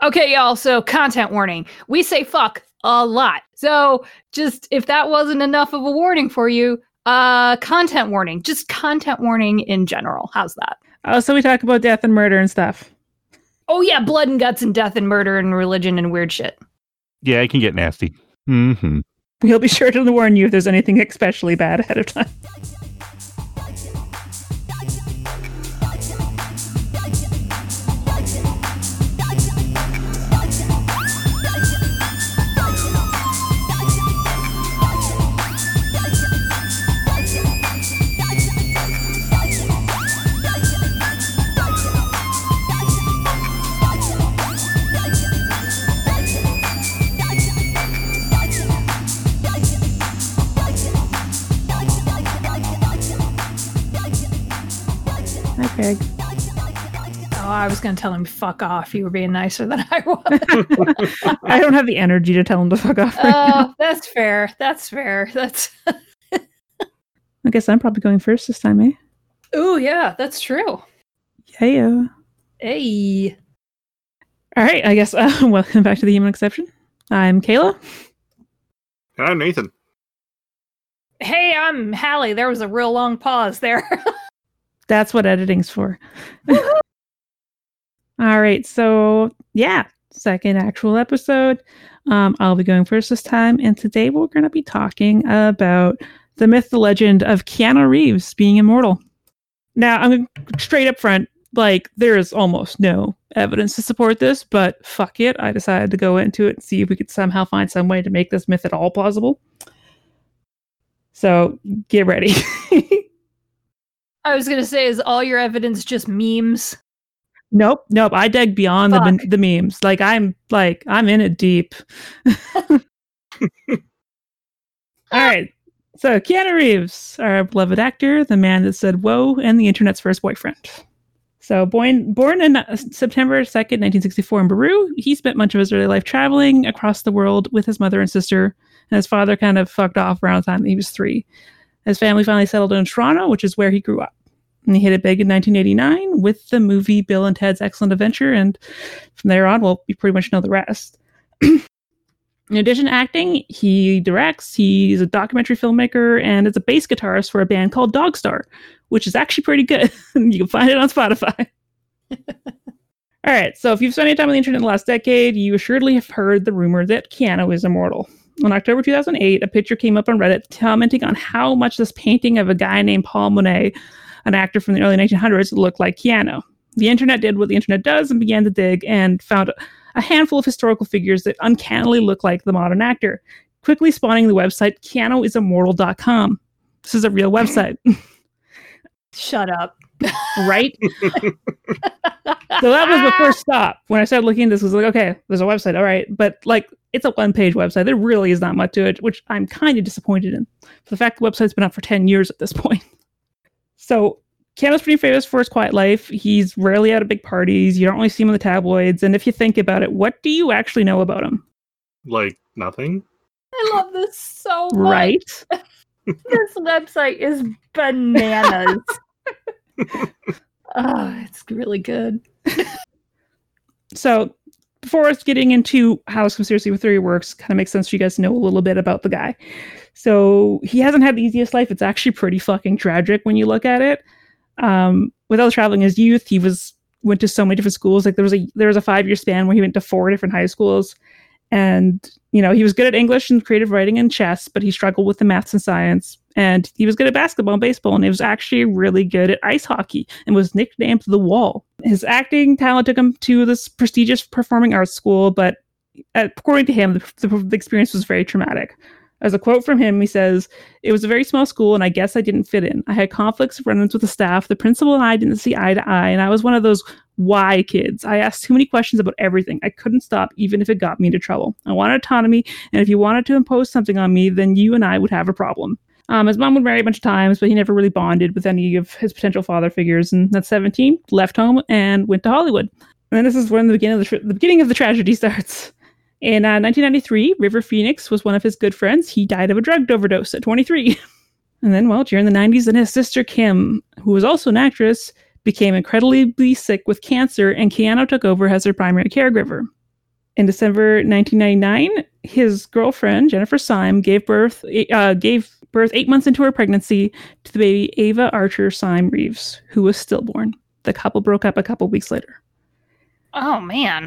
Okay, y'all, so content warning. We say fuck a lot. So just if that wasn't enough of a warning for you, content warning. Just content warning in general. How's that? Oh, so we talk about death and murder and stuff. Oh, yeah, blood and guts and death and murder and religion and weird shit. Yeah, it can get nasty. Mm-hmm. We'll be sure to warn you if there's anything especially bad ahead of time. I was going to tell him, fuck off. You were being nicer than I was. I don't have the energy to tell him to fuck off. Right now. That's fair. That's fair. That's. I guess I'm probably going first this time, eh? Oh, yeah, that's true. Yeah. Hey. All right. I guess welcome back to The Human Exception. I'm Kayla. And I'm Nathan. Hey, I'm Hallie. There was a real long pause there. That's what editing's for. All right, so yeah, second actual episode. I'll be going first this time, and today we're going to be talking about the myth, the legend of Keanu Reeves being immortal. Now, I'm straight up front, like, there is almost no evidence to support this, but fuck it, I decided to go into it and see if we could somehow find some way to make this myth at all plausible. So, get ready. I was going to say, is all your evidence just memes? Nope. I dug beyond the memes. Like I'm in it deep. All right. So Keanu Reeves, our beloved actor, the man that said whoa, and the internet's first boyfriend. So born in September 2nd, 1964 in Peru, he spent much of his early life traveling across the world with his mother and sister, and his father kind of fucked off around the time he was 3. His family finally settled in Toronto, which is where he grew up. And he hit it big in 1989 with the movie Bill and Ted's Excellent Adventure. And from there on, well, you pretty much know the rest. In addition to acting, he directs, he's a documentary filmmaker, and is a bass guitarist for a band called Dogstar, which is actually pretty good. You can find it on Spotify. All right, so if you've spent any time on the internet in the last decade, you assuredly have heard the rumor that Keanu is immortal. In October 2008, a picture came up on Reddit commenting on how much this painting of a guy named Paul Mounet, an actor from the early 1900s, looked like Keanu. The internet did what the internet does and began to dig and found a handful of historical figures that uncannily look like the modern actor, quickly spawning the website KeanuIsImmortal.com. This is a real website. Shut up. Right? So that was the first stop. When I started looking at this, I was like, okay, there's a website, all right. But like, it's a one-page website. There really is not much to it, which I'm kind of disappointed in. For the fact the website's been up for 10 years at this point. So Keanu's pretty famous for his quiet life. He's rarely out at big parties. You don't really see him in the tabloids. And if you think about it, what do you actually know about him? Like, nothing. I love this so much. Right? This website is bananas. It's really good. So before us getting into how this conspiracy theory works, kind of makes sense for you guys to know a little bit about the guy. So he hasn't had the easiest life. It's actually pretty fucking tragic when you look at it. With all traveling his youth, he went to so many different schools. Like there was a 5-year span where he went to 4 different high schools. And, you know, he was good at English and creative writing and chess, but he struggled with the maths and science. And he was good at basketball and baseball, and he was actually really good at ice hockey and was nicknamed The Wall. His acting talent took him to this prestigious performing arts school, but according to him, the experience was very traumatic. As a quote from him, he says, "It was a very small school, and I guess I didn't fit in. I had conflicts, run-ins with the staff. The principal and I didn't see eye to eye, and I was one of those why kids. I asked too many questions about everything. I couldn't stop, even if it got me into trouble. I wanted autonomy, and if you wanted to impose something on me, then you and I would have a problem." His mom would marry a bunch of times, but he never really bonded with any of his potential father figures. And at 17, left home and went to Hollywood. And then this is when the beginning of the tragedy starts. In 1993, River Phoenix was one of his good friends. He died of a drug overdose at 23. And then, well, during the 90s, then his sister Kim, who was also an actress, became incredibly sick with cancer, and Keanu took over as her primary caregiver. In December 1999, his girlfriend, Jennifer Syme, gave birth 8 months into her pregnancy to the baby Ava Archer Syme Reeves, who was stillborn. The couple broke up a couple weeks later. Oh, man.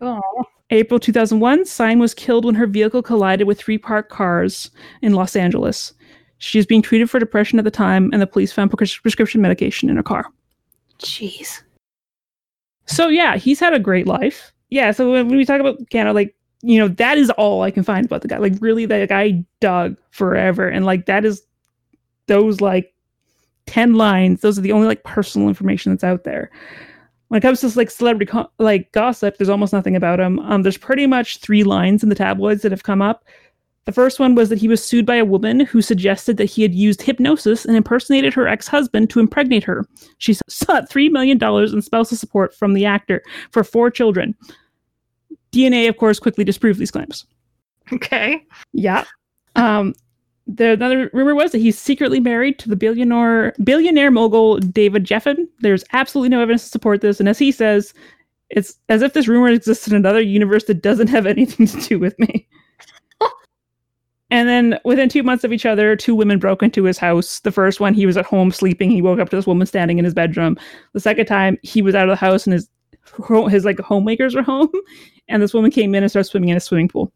Oh. April 2001, Syme was killed when her vehicle collided with three parked cars in Los Angeles. She was being treated for depression at the time, and the police found prescription medication in her car. Jeez. So, yeah, he's had a great life. Yeah, so when we talk about Keanu, like, you know, that is all I can find about the guy. Like, really, that guy dug forever. And, like, that is those, like, 10 lines. Those are the only, like, personal information that's out there. When it comes to, like, celebrity gossip, there's almost nothing about him. There's pretty much three lines in the tabloids that have come up. The first one was that he was sued by a woman who suggested that he had used hypnosis and impersonated her ex-husband to impregnate her. She sought $3 million in spousal support from the actor for 4 children. DNA, of course, quickly disproved these claims. Okay. Yeah. Another rumor was that he's secretly married to the billionaire mogul David Geffen. There's absolutely no evidence to support this. And as he says, it's as if this rumor exists in another universe that doesn't have anything to do with me. And then within 2 months of each other, 2 women broke into his house. The first one, he was at home sleeping. He woke up to this woman standing in his bedroom. The second time, he was out of the house and his like homemakers were home. And this woman came in and started swimming in a swimming pool.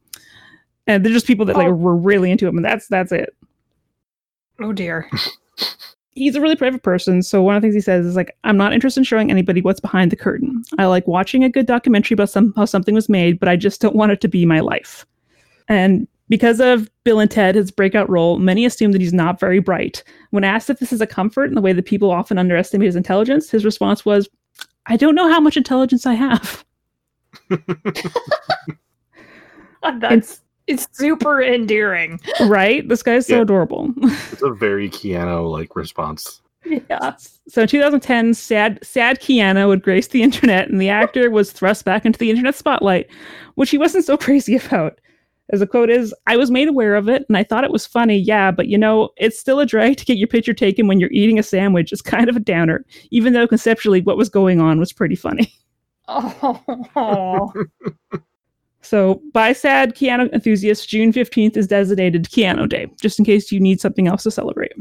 And they're just people that were really into him. And that's it. Oh, dear. He's a really private person. So one of the things he says is like, I'm not interested in showing anybody what's behind the curtain. I like watching a good documentary about how something was made, but I just don't want it to be my life. And because of Bill and Ted, his breakout role, many assume that he's not very bright. When asked if this is a comfort in the way that people often underestimate his intelligence, his response was, I don't know how much intelligence I have. It's super endearing. Right? This guy's so adorable. It's a very Keanu-like response. Yeah. So in 2010, sad Keanu would grace the internet, and the actor was thrust back into the internet spotlight, which he wasn't so crazy about. As the quote is, I was made aware of it, and I thought it was funny, yeah, but you know, it's still a drag to get your picture taken when you're eating a sandwich. It's kind of a downer, even though conceptually what was going on was pretty funny. Oh. So, by sad Keanu enthusiasts, June 15th is designated Keanu Day, just in case you need something else to celebrate.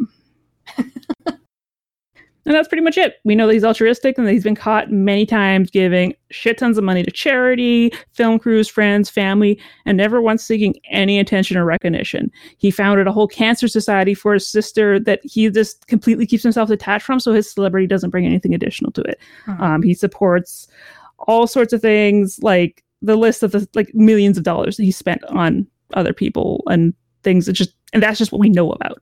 And that's pretty much it. We know that he's altruistic and that he's been caught many times giving shit tons of money to charity, film crews, friends, family, and never once seeking any attention or recognition. He founded a whole cancer society for his sister that he just completely keeps himself detached from, so his celebrity doesn't bring anything additional to it. Mm-hmm. He supports all sorts of things, like the list of the like millions of dollars that he spent on other people and things. And that's just what we know about.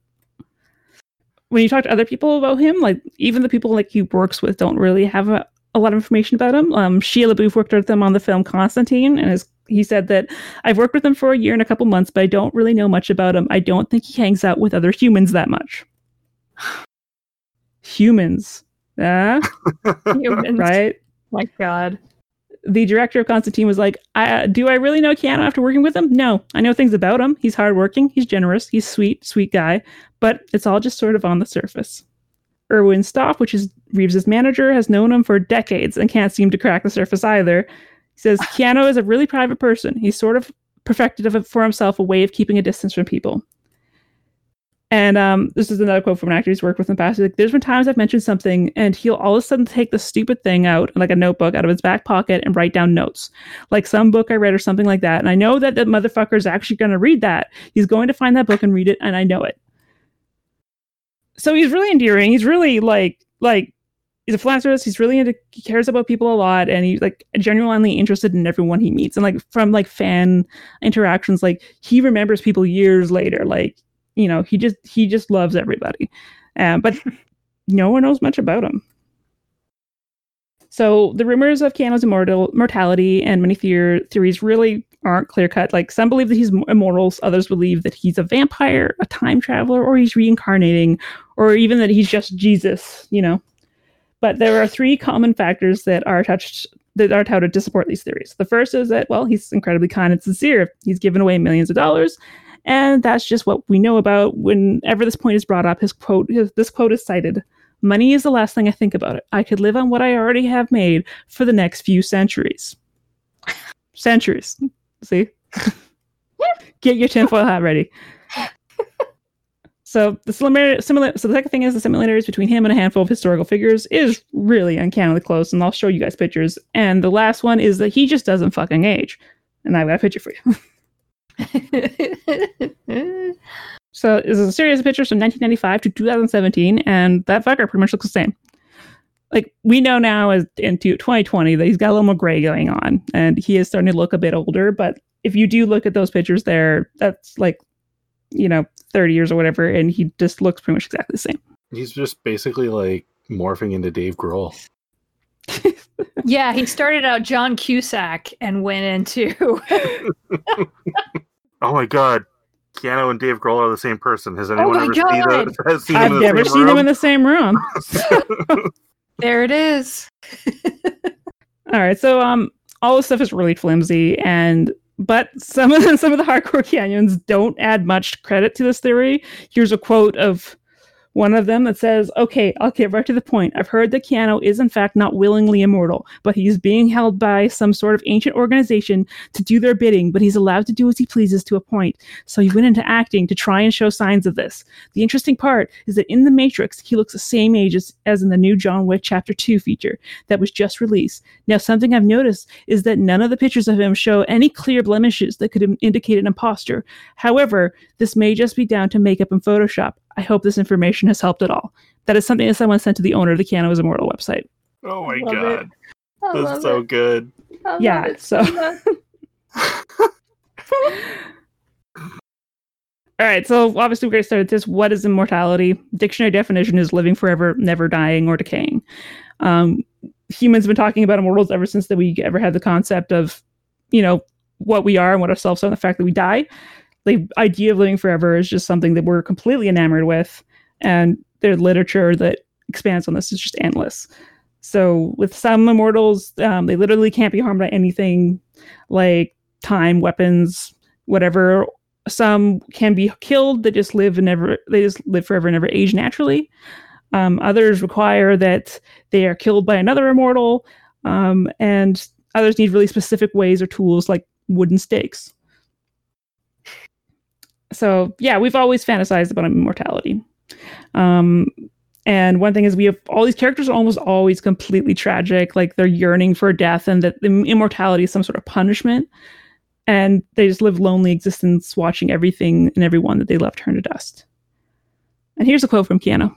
When you talk to other people about him, like even the people like he works with don't really have a lot of information about him. Shia LaBeouf worked with him on the film Constantine, and he said that I've worked with him for a year and a couple months, but I don't really know much about him. I don't think he hangs out with other humans that much. Humans. Humans. Right? My God. The director of Constantine was like, do I really know Keanu after working with him? No, I know things about him. He's hardworking. He's generous. He's sweet guy. But it's all just sort of on the surface. Irwin Stoff, which is Reeves' manager, has known him for decades and can't seem to crack the surface either. He says, Keanu is a really private person. He's sort of perfected for himself a way of keeping a distance from people. And this is another quote from an actor he's worked with in the past. He's like, there's been times I've mentioned something and he'll all of a sudden take the stupid thing out, like a notebook, out of his back pocket and write down notes. Like some book I read or something like that. And I know that motherfucker is actually going to read that. He's going to find that book and read it. And I know it. So he's really endearing. He's really like he's a philanthropist. He's really he cares about people a lot. And he's like genuinely interested in everyone he meets. And like from like fan interactions, like he remembers people years later. Like, you know, he just loves everybody, but no one knows much about him. So the rumors of Keanu's mortality and many theories really aren't clear cut. Like some believe that he's immortal, others believe that he's a vampire, a time traveler, or he's reincarnating, or even that he's just Jesus. You know, but there are 3 common factors that are touted to support these theories. The first is that he's incredibly kind and sincere. He's given away millions of dollars. And that's just what we know about. Whenever this point is brought up, this quote is cited. Money is the last thing I think about it. I could live on what I already have made for the next few centuries. centuries. See? Get your tinfoil hat ready. So the second thing is the similarities between him and a handful of historical figures is really uncannily close, and I'll show you guys pictures. And the last one is that he just doesn't fucking age. And I've got a picture for you. So this is a series of pictures from 1995 to 2017, and that fucker pretty much looks the same. Like, we know now as into 2020 that he's got a little more gray going on, and he is starting to look a bit older. But if you do look at those pictures there, that's like, 30 years or whatever, and he just looks pretty much exactly the same. He's just basically like morphing into Dave Grohl. Yeah, he started out John Cusack and went into... Oh my god, Keanu and Dave Grohl are the same person. Has anyone seen them in the same room? There it is. Alright, so all this stuff is really flimsy, but some of the hardcore Keanuans don't add much credit to this theory. Here's a quote of one of them that says, "Okay, I'll get right to the point. I've heard that Keanu is in fact not willingly immortal, but he's being held by some sort of ancient organization to do their bidding, but he's allowed to do as he pleases to a point. So he went into acting to try and show signs of this. The interesting part is that in The Matrix, he looks the same age as in the new John Wick Chapter 2 feature that was just released. Now, something I've noticed is that none of the pictures of him show any clear blemishes that could indicate an imposter. However, this may just be down to makeup and Photoshop. I hope this information has helped at all." That is something that someone sent to the owner of the KeanuIsImmortal website. Oh my god. That's so good. Yeah, so. All right, so obviously we're going to start with this. What is immortality? Dictionary definition is living forever, never dying or decaying. Humans have been talking about immortals ever since that we ever had the concept of, what we are and what ourselves are and the fact that we die. The idea of living forever is just something that we're completely enamored with, and their literature that expands on this is just endless. So with some immortals, they literally can't be harmed by anything like time, weapons, whatever. Some can be killed. They just live forever and never age naturally. Others require that they are killed by another immortal, and others need really specific ways or tools like wooden stakes. So, yeah, we've always fantasized about immortality. And one thing is we have all these characters are almost always completely tragic. Like, they're yearning for death, and that immortality is some sort of punishment. And they just live lonely existence, watching everything and everyone that they love turn to dust. And here's a quote from Keanu.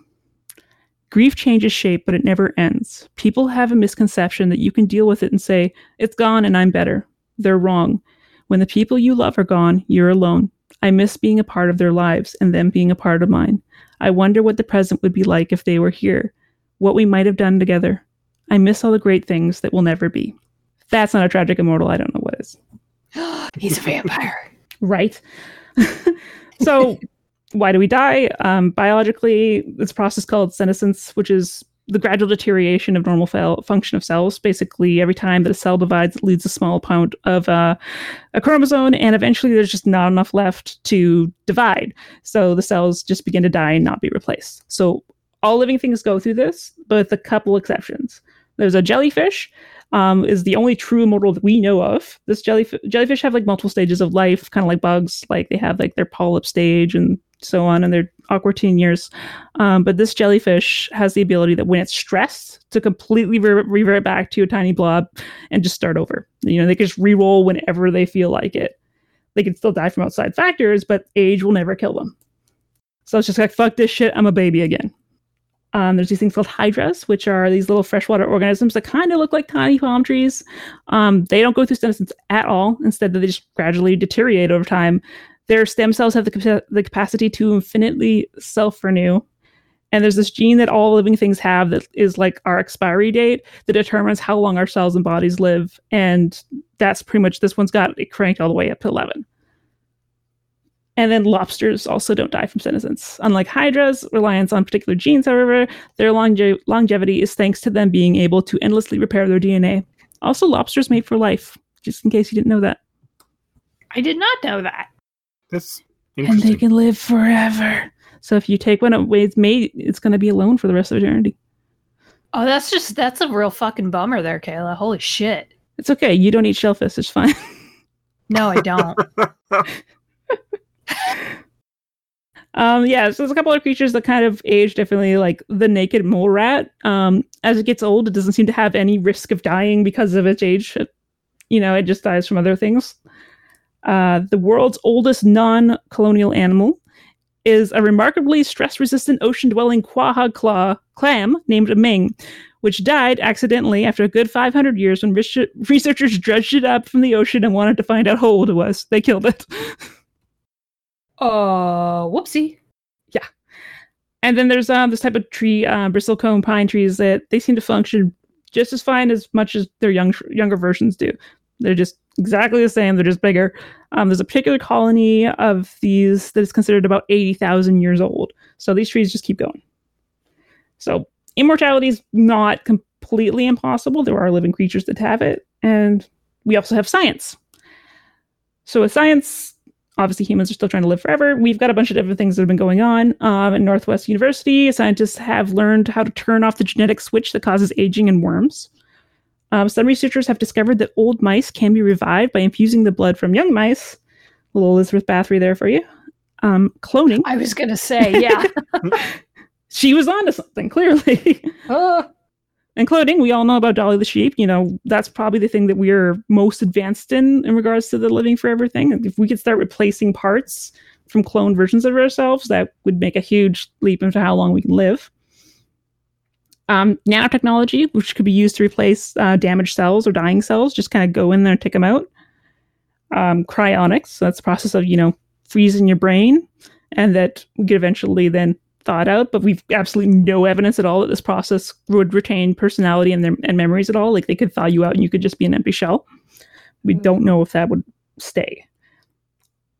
"Grief changes shape, but it never ends. People have a misconception that you can deal with it and say, 'It's gone and I'm better.' They're wrong. When the people you love are gone, you're alone. I miss being a part of their lives and them being a part of mine. I wonder what the present would be like if they were here, what we might have done together. I miss all the great things that will never be." If that's not a tragic immortal, I don't know what is. He's a vampire. Right? So why do we die? Biologically, it's a process called senescence, which is the gradual deterioration of normal function of cells. Basically, every time that a cell divides, it leaves a small amount of a chromosome, and eventually there's just not enough left to divide. So the cells just begin to die and not be replaced. So all living things go through this, but with a couple exceptions. There's a jellyfish, is the only true immortal that we know of. This jellyfish have like multiple stages of life, kind of like bugs. Like they have like their polyp stage and so on, and their awkward teen years. But this jellyfish has the ability that when it's stressed to completely revert back to a tiny blob and just start over. They can just re-roll whenever they feel like it. They can still die from outside factors, but age will never kill them. So it's just like, fuck this shit, I'm a baby again. There's these things called hydras, which are these little freshwater organisms that kind of look like tiny palm trees. They don't go through senescence at all. Instead, they just gradually deteriorate over time. Their stem cells have the capacity to infinitely self-renew. And there's this gene that all living things have that is like our expiry date that determines how long our cells and bodies live. And that's pretty much, this one's got it cranked all the way up to 11. And then lobsters also don't die from senescence. Unlike hydras, reliance on particular genes, however, their longevity is thanks to them being able to endlessly repair their DNA. Also, lobsters mate for life, just in case you didn't know that. I did not know that. That's interesting. And they can live forever. So if you take one away, it's going to be alone for the rest of eternity. Oh, that's a real fucking bummer there, Kayla. Holy shit. It's okay. You don't eat shellfish. It's fine. No, I don't. So there's a couple of creatures that kind of age differently, like the naked mole rat. As it gets old, it doesn't seem to have any risk of dying because of its age. It just dies from other things. The world's oldest non-colonial animal is a remarkably stress-resistant ocean-dwelling quahog clam named a ming, which died accidentally after a good 500 years when researchers dredged it up from the ocean and wanted to find out how old it was. They killed it. Oh, whoopsie. Yeah. And then there's this type of tree, bristlecone pine trees, that they seem to function just as fine as much as their younger versions do. They're just exactly the same. They're just bigger. There's a particular colony of these that is considered about 80,000 years old. So these trees just keep going. So immortality is not completely impossible. There are living creatures that have it. And we also have science. So with science, obviously humans are still trying to live forever. We've got a bunch of different things that have been going on. At Northwest University, scientists have learned how to turn off the genetic switch that causes aging in worms. Some researchers have discovered that old mice can be revived by infusing the blood from young mice. A little Elizabeth Bathory there for you. Cloning. I was going to say, yeah. She was onto something, clearly. And cloning, we all know about Dolly the sheep. That's probably the thing that we're most advanced in regards to the living forever thing. If we could start replacing parts from cloned versions of ourselves, that would make a huge leap into how long we can live. Nanotechnology, which could be used to replace damaged cells or dying cells, just kind of go in there and take them out. Cryonics, so that's the process of, freezing your brain, and that we could eventually then thaw out, but we've absolutely no evidence at all that this process would retain personality and memories at all. Like, they could thaw you out and you could just be an empty shell. We don't know if that would stay.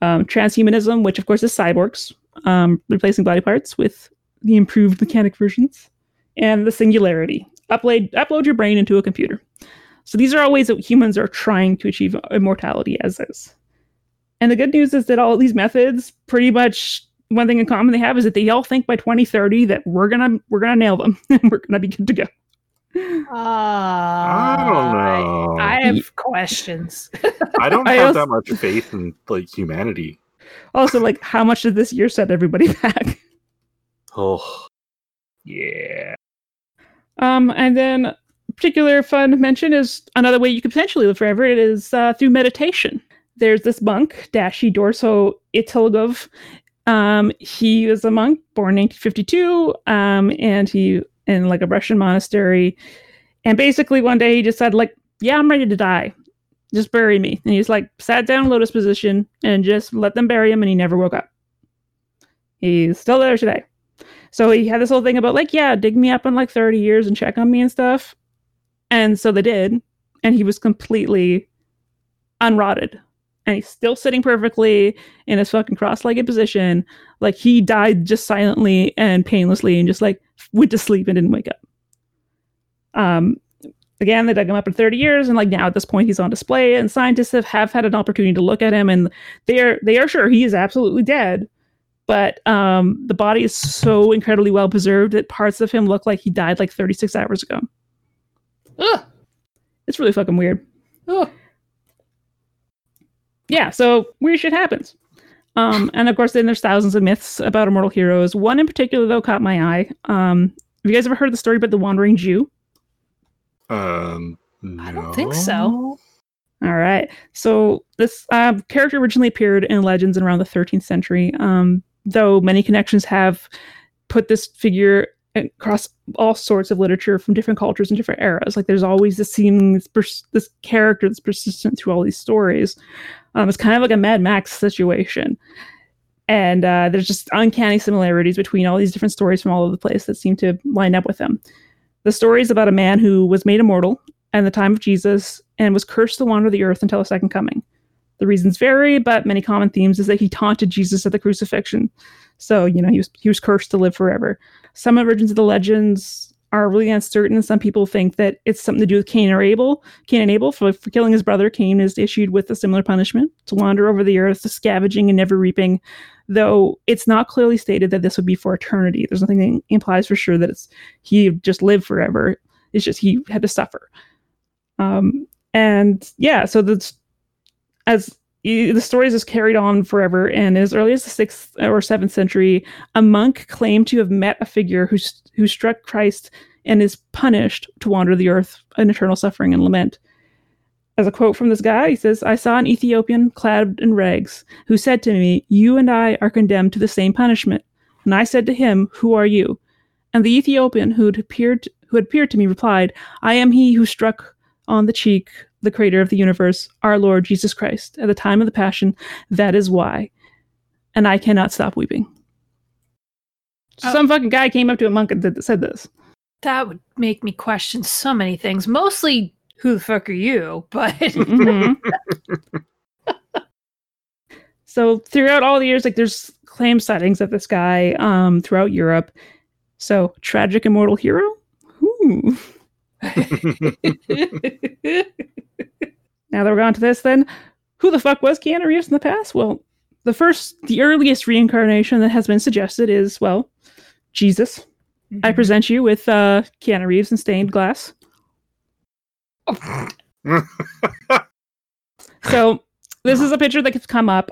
Transhumanism, which of course is cyborgs, replacing body parts with the improved mechanic versions. And the singularity. Upload your brain into a computer. So these are all ways that humans are trying to achieve immortality as is. And the good news is that all of these methods, pretty much one thing in common they have is that they all think by 2030 that we're gonna nail them and we're gonna be good to go. I have questions. I don't have that much faith in humanity. Also, how much did this year set everybody back? Oh, yeah. And then a particular fun mention is another way you could potentially live forever. It is through meditation. There's this monk, Dashi Dorso Itilgov. He was a monk born in 1952, and he in a Russian monastery. And basically one day he just said, I'm ready to die. Just bury me. And he's sat down in lotus position and just let them bury him, and he never woke up. He's still there today. So he had this whole thing about dig me up in 30 years and check on me and stuff. And so they did. And he was completely unrotted. And he's still sitting perfectly in his fucking cross-legged position. He died just silently and painlessly and just went to sleep and didn't wake up. Again, they dug him up in 30 years. And now at this point, he's on display. And scientists have had an opportunity to look at him. And they are sure he is absolutely dead. But the body is so incredibly well preserved that parts of him look like he died 36 hours ago. Ugh. It's really fucking weird. Ugh. Yeah, so weird shit happens. And of course, then there's thousands of myths about immortal heroes. One in particular, though, caught my eye. Have you guys ever heard the story about the Wandering Jew? No. I don't think so. All right. So this character originally appeared in legends in around the 13th century. Though many connections have put this figure across all sorts of literature from different cultures and different eras. There's always this seeming, this character that's persistent through all these stories. It's kind of like a Mad Max situation. And there's just uncanny similarities between all these different stories from all over the place that seem to line up with them. The story is about a man who was made immortal in the time of Jesus and was cursed to wander the earth until a second coming. The reasons vary, but many common themes is that he taunted Jesus at the crucifixion. So, he was cursed to live forever. Some origins of the legends are really uncertain. Some people think that it's something to do with Cain and Abel for killing his brother. Cain is issued with a similar punishment to wander over the earth, to scavenging and never reaping, though it's not clearly stated that this would be for eternity. There's nothing that implies for sure that he just lived forever. It's just he had to suffer. And yeah, so that's as The story is just carried on forever, and as early as the 6th or 7th century, a monk claimed to have met a figure who struck Christ and is punished to wander the earth in eternal suffering and lament. As a quote from this guy, he says, "I saw an Ethiopian clad in rags who said to me, 'You and I are condemned to the same punishment.' And I said to him, 'Who are you?' And the Ethiopian who had appeared to me replied, 'I am he who struck on the cheek the creator of the universe, our Lord Jesus Christ, at the time of the passion. That is why. And I cannot stop weeping.'" Oh. Some fucking guy came up to a monk and said this. That would make me question so many things. Mostly, who the fuck are you? But... mm-hmm. So throughout all the years, like, there's claim sightings of this guy throughout Europe. So, tragic immortal hero? Ooh. Now that we're on to this, then, who the fuck was Keanu Reeves in the past? Well, the earliest reincarnation that has been suggested is, well, Jesus. Mm-hmm. I present you with Keanu Reeves in stained glass. Oh. So, this is a picture that could come up.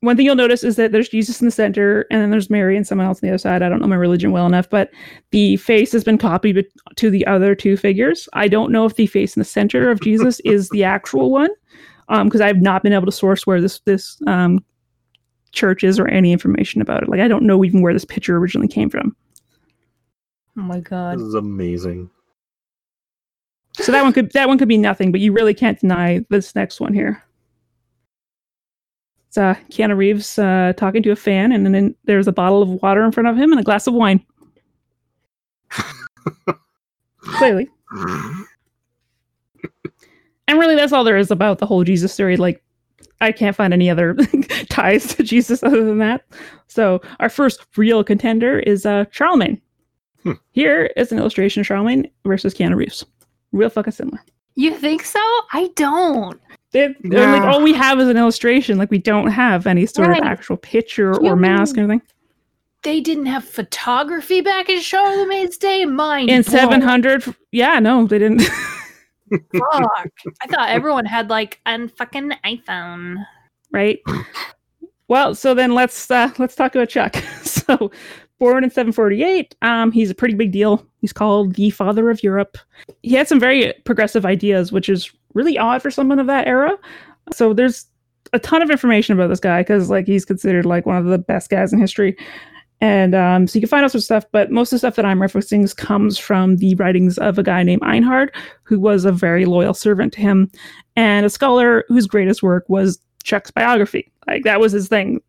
One thing you'll notice is that there's Jesus in the center, and then there's Mary and someone else on the other side. I don't know my religion well enough, but the face has been copied to the other two figures. I don't know if the face in the center of Jesus is the actual one, because I've not been able to source where this church is or any information about it. Like, I don't know even where this picture originally came from. Oh my God. This is amazing. So that one could be nothing, but you really can't deny this next one here. It's Keanu Reeves talking to a fan, and then there's a bottle of water in front of him and a glass of wine. Clearly. And really, that's all there is about the whole Jesus story. Like, I can't find any other ties to Jesus other than that. So our first real contender is Charlemagne. Hmm. Here is an illustration of Charlemagne versus Keanu Reeves. Real fucking similar. You think so? I don't. Nah. Like, all we have is an illustration. Like, we don't have any sort of actual picture or mask or anything. They didn't have photography back in Charlemagne's day? Mine. In 700? Yeah, no, they didn't. Fuck. I thought everyone had, like, an fucking iPhone. Right? Well, so then let's talk about Chuck. So, born in 748, he's a pretty big deal. He's called the father of Europe. He had some very progressive ideas, which is really odd for someone of that era. So there's a ton of information about this guy because, like, he's considered like one of the best guys in history. And so you can find out some stuff, but most of the stuff that I'm referencing comes from the writings of a guy named Einhard, who was a very loyal servant to him, and a scholar whose greatest work was Chuck's biography. Like, that was his thing,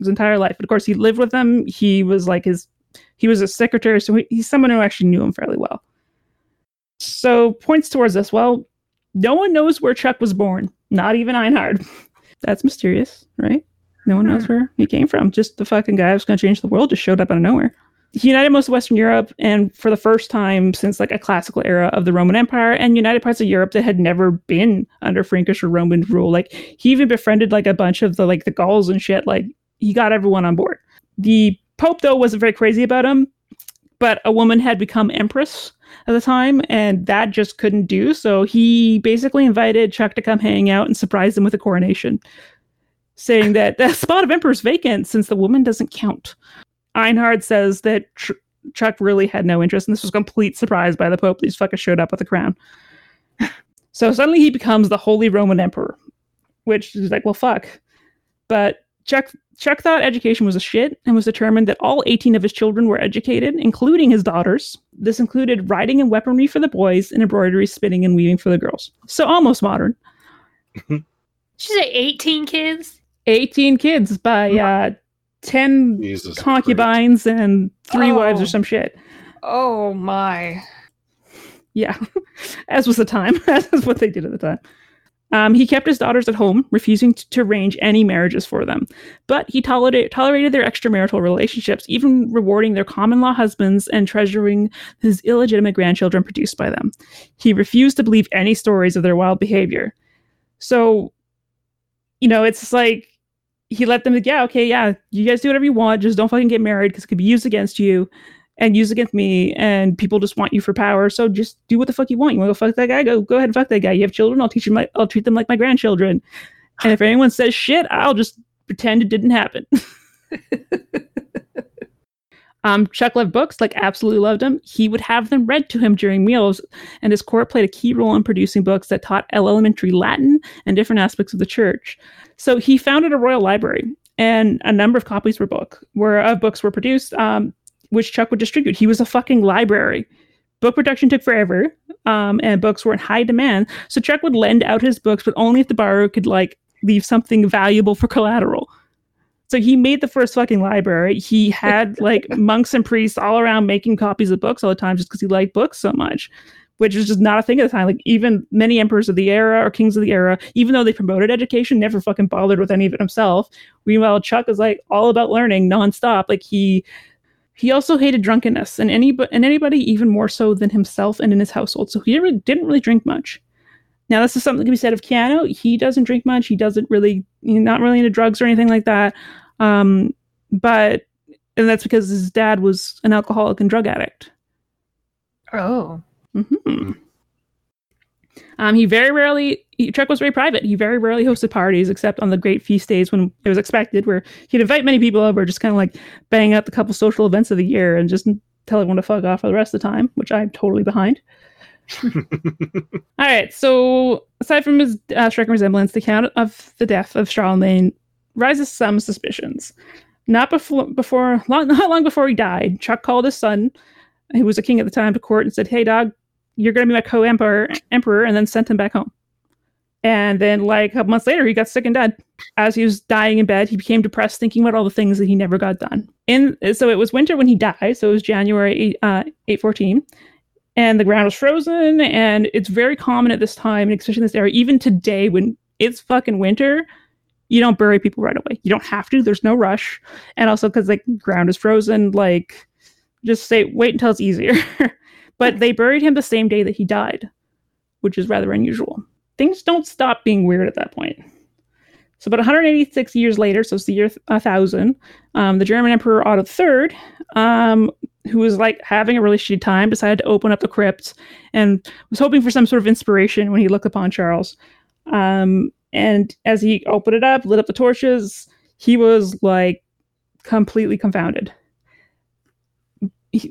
his entire life. But of course, he lived with him. He was like he was a secretary, so he's someone who actually knew him fairly well. So points towards this. Well, no one knows where Chuck was born. Not even Einhard. That's mysterious, right? No one knows where he came from. Just the fucking guy who's going to change the world just showed up out of nowhere. He united most of Western Europe, and for the first time since like a classical era of the Roman Empire, and united parts of Europe that had never been under Frankish or Roman rule. Like, he even befriended like a bunch of the Gauls and shit. Like, he got everyone on board. The Pope, though, wasn't very crazy about him, but a woman had become empress at the time, and that just couldn't do. So he basically invited Chuck to come hang out and surprise him with a coronation, saying that the spot of emperor is vacant since the woman doesn't count. Einhard says that Chuck really had no interest, and this was a complete surprise by the Pope. He just fucking showed up with a crown. So suddenly he becomes the Holy Roman Emperor, which is like, well, fuck. But Chuck thought education was a shit and was determined that all 18 of his children were educated, including his daughters. This included writing and weaponry for the boys and embroidery, spinning, and weaving for the girls. So almost modern. Did you say 18 kids? 18 kids by 10 Jesus concubines Christ. And 3 wives or some shit. Oh my. Yeah. As was the time. That's what they did at the time. He kept his daughters at home, refusing to arrange any marriages for them. But he tolerated their extramarital relationships, even rewarding their common-law husbands and treasuring his illegitimate grandchildren produced by them. He refused to believe any stories of their wild behavior. So, you know, it's like he let them, you guys do whatever you want, just don't fucking get married because it could be used against you and used against me, and people just want you for power. So just do what the fuck you want. You want to go fuck that guy? Go ahead and fuck that guy. You have children? I'll treat them like my grandchildren. And if anyone says shit, I'll just pretend it didn't happen. Chuck loved books, like absolutely loved them. He would have them read to him during meals, and his court played a key role in producing books that taught elementary Latin and different aspects of the church. So he founded a royal library, and a number of copies of books were produced, which Chuck would distribute. He was a fucking library. Book production took forever, and books were in high demand. So Chuck would lend out his books, but only if the borrower could leave something valuable for collateral. So he made the first fucking library. He had monks and priests all around making copies of books all the time just because he liked books so much, which was just not a thing at the time. Like even many emperors of the era or kings of the era, even though they promoted education, never fucking bothered with any of it himself. Meanwhile, Chuck was all about learning nonstop. He also hated drunkenness and anybody even more so than himself and in his household. So he didn't really drink much. Now, this is something that can be said of Keanu. He doesn't drink much. He doesn't really, not really into drugs or anything like that. And that's because his dad was an alcoholic and drug addict. Oh. Mm-hmm. Chuck was very private. He very rarely hosted parties except on the great feast days when it was expected, where he'd invite many people over, just kind of bang out the couple social events of the year and just tell everyone to fuck off for the rest of the time, which I'm totally behind. All right, so aside from his striking resemblance, the account of the death of Charlemagne raises some suspicions. Not long before he died, Chuck called his son, who was a king at the time, to court and said, "Hey dog, you're gonna be my co-emperor and then sent him back home. And then a couple months later, he got sick and died. As he was dying in bed, he became depressed, thinking about all the things that he never got done. So it was winter when he died, so it was January 814. And the ground was frozen, and it's very common at this time, and especially in this era, even today when it's fucking winter, you don't bury people right away. You don't have to. There's no rush. And also because ground is frozen, just say, wait until it's easier. But they buried him the same day that he died, which is rather unusual. Things don't stop being weird at that point. So about 186 years later, so it's the year 1000, the German Emperor Otto III, who was having a really shitty time, decided to open up the crypt and was hoping for some sort of inspiration when he looked upon Charles. And as he opened it up, lit up the torches, he was completely confounded.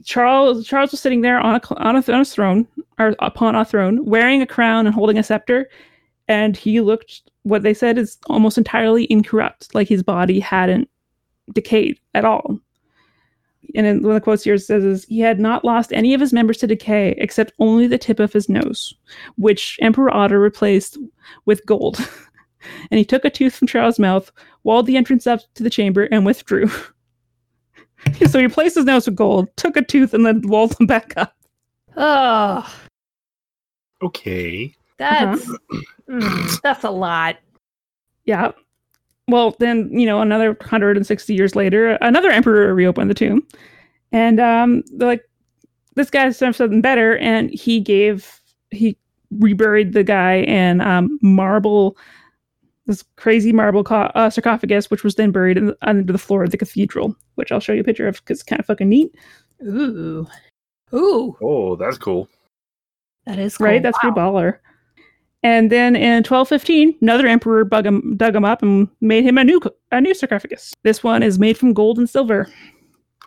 Charles was sitting there upon a throne, wearing a crown and holding a scepter. And he looked, what they said is almost entirely incorrupt, his body hadn't decayed at all. And in one of the quotes here says is, "He had not lost any of his members to decay, except only the tip of his nose, which Emperor Otto replaced with gold. And he took a tooth from Charles' mouth, walled the entrance up to the chamber, and withdrew." So he replaced his nose with gold, took a tooth, and then walled them back up. Oh. Okay. That's that's a lot. Yeah. Well, then, another 160 years later, another emperor reopened the tomb. And they're this guy's done something better. And he reburied the guy in this crazy marble sarcophagus, which was then buried under the floor of the cathedral, which I'll show you a picture of because it's kind of fucking neat. Ooh. Oh, that's cool. That is cool. Right? That's pretty baller. And then in 1215, another emperor dug him up and made him a new sarcophagus. This one is made from gold and silver.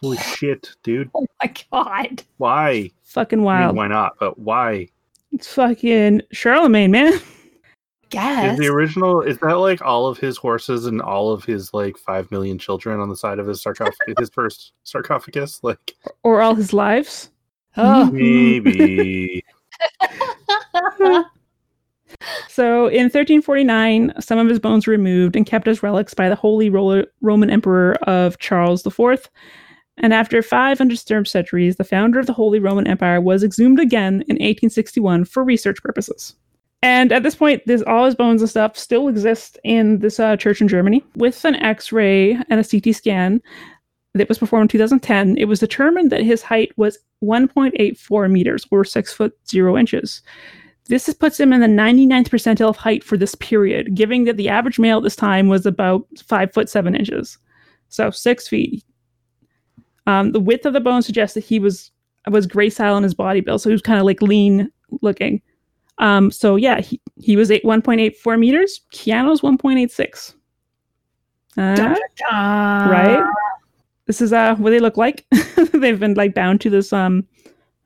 Holy shit, dude. Oh my god. Why? Fucking wild. I mean, why not? But why? It's fucking Charlemagne, man. Yes. Is the original, is that all of his horses and all of his 5 million children on the side of his sarcophagus, his first sarcophagus? Or all his lives? Oh. Maybe. So in 1349, some of his bones were removed and kept as relics by the Holy Roman Emperor of Charles IV. And after 5 undisturbed centuries, the founder of the Holy Roman Empire was exhumed again in 1861 for research purposes. And at this point, all his bones and stuff still exist in this church in Germany. With an X-ray and a CT scan that was performed in 2010, it was determined that his height was 1.84 meters or 6'0". This puts him in the 99th percentile of height for this period, giving that the average male at this time was about 5'7". So 6 feet. The width of the bone suggests that he was gracile in his body build, so he was kind of lean looking. So yeah, he was 1.84 meters. Keanu's 1.86. Right? This is what they look like. They've been like bound to this I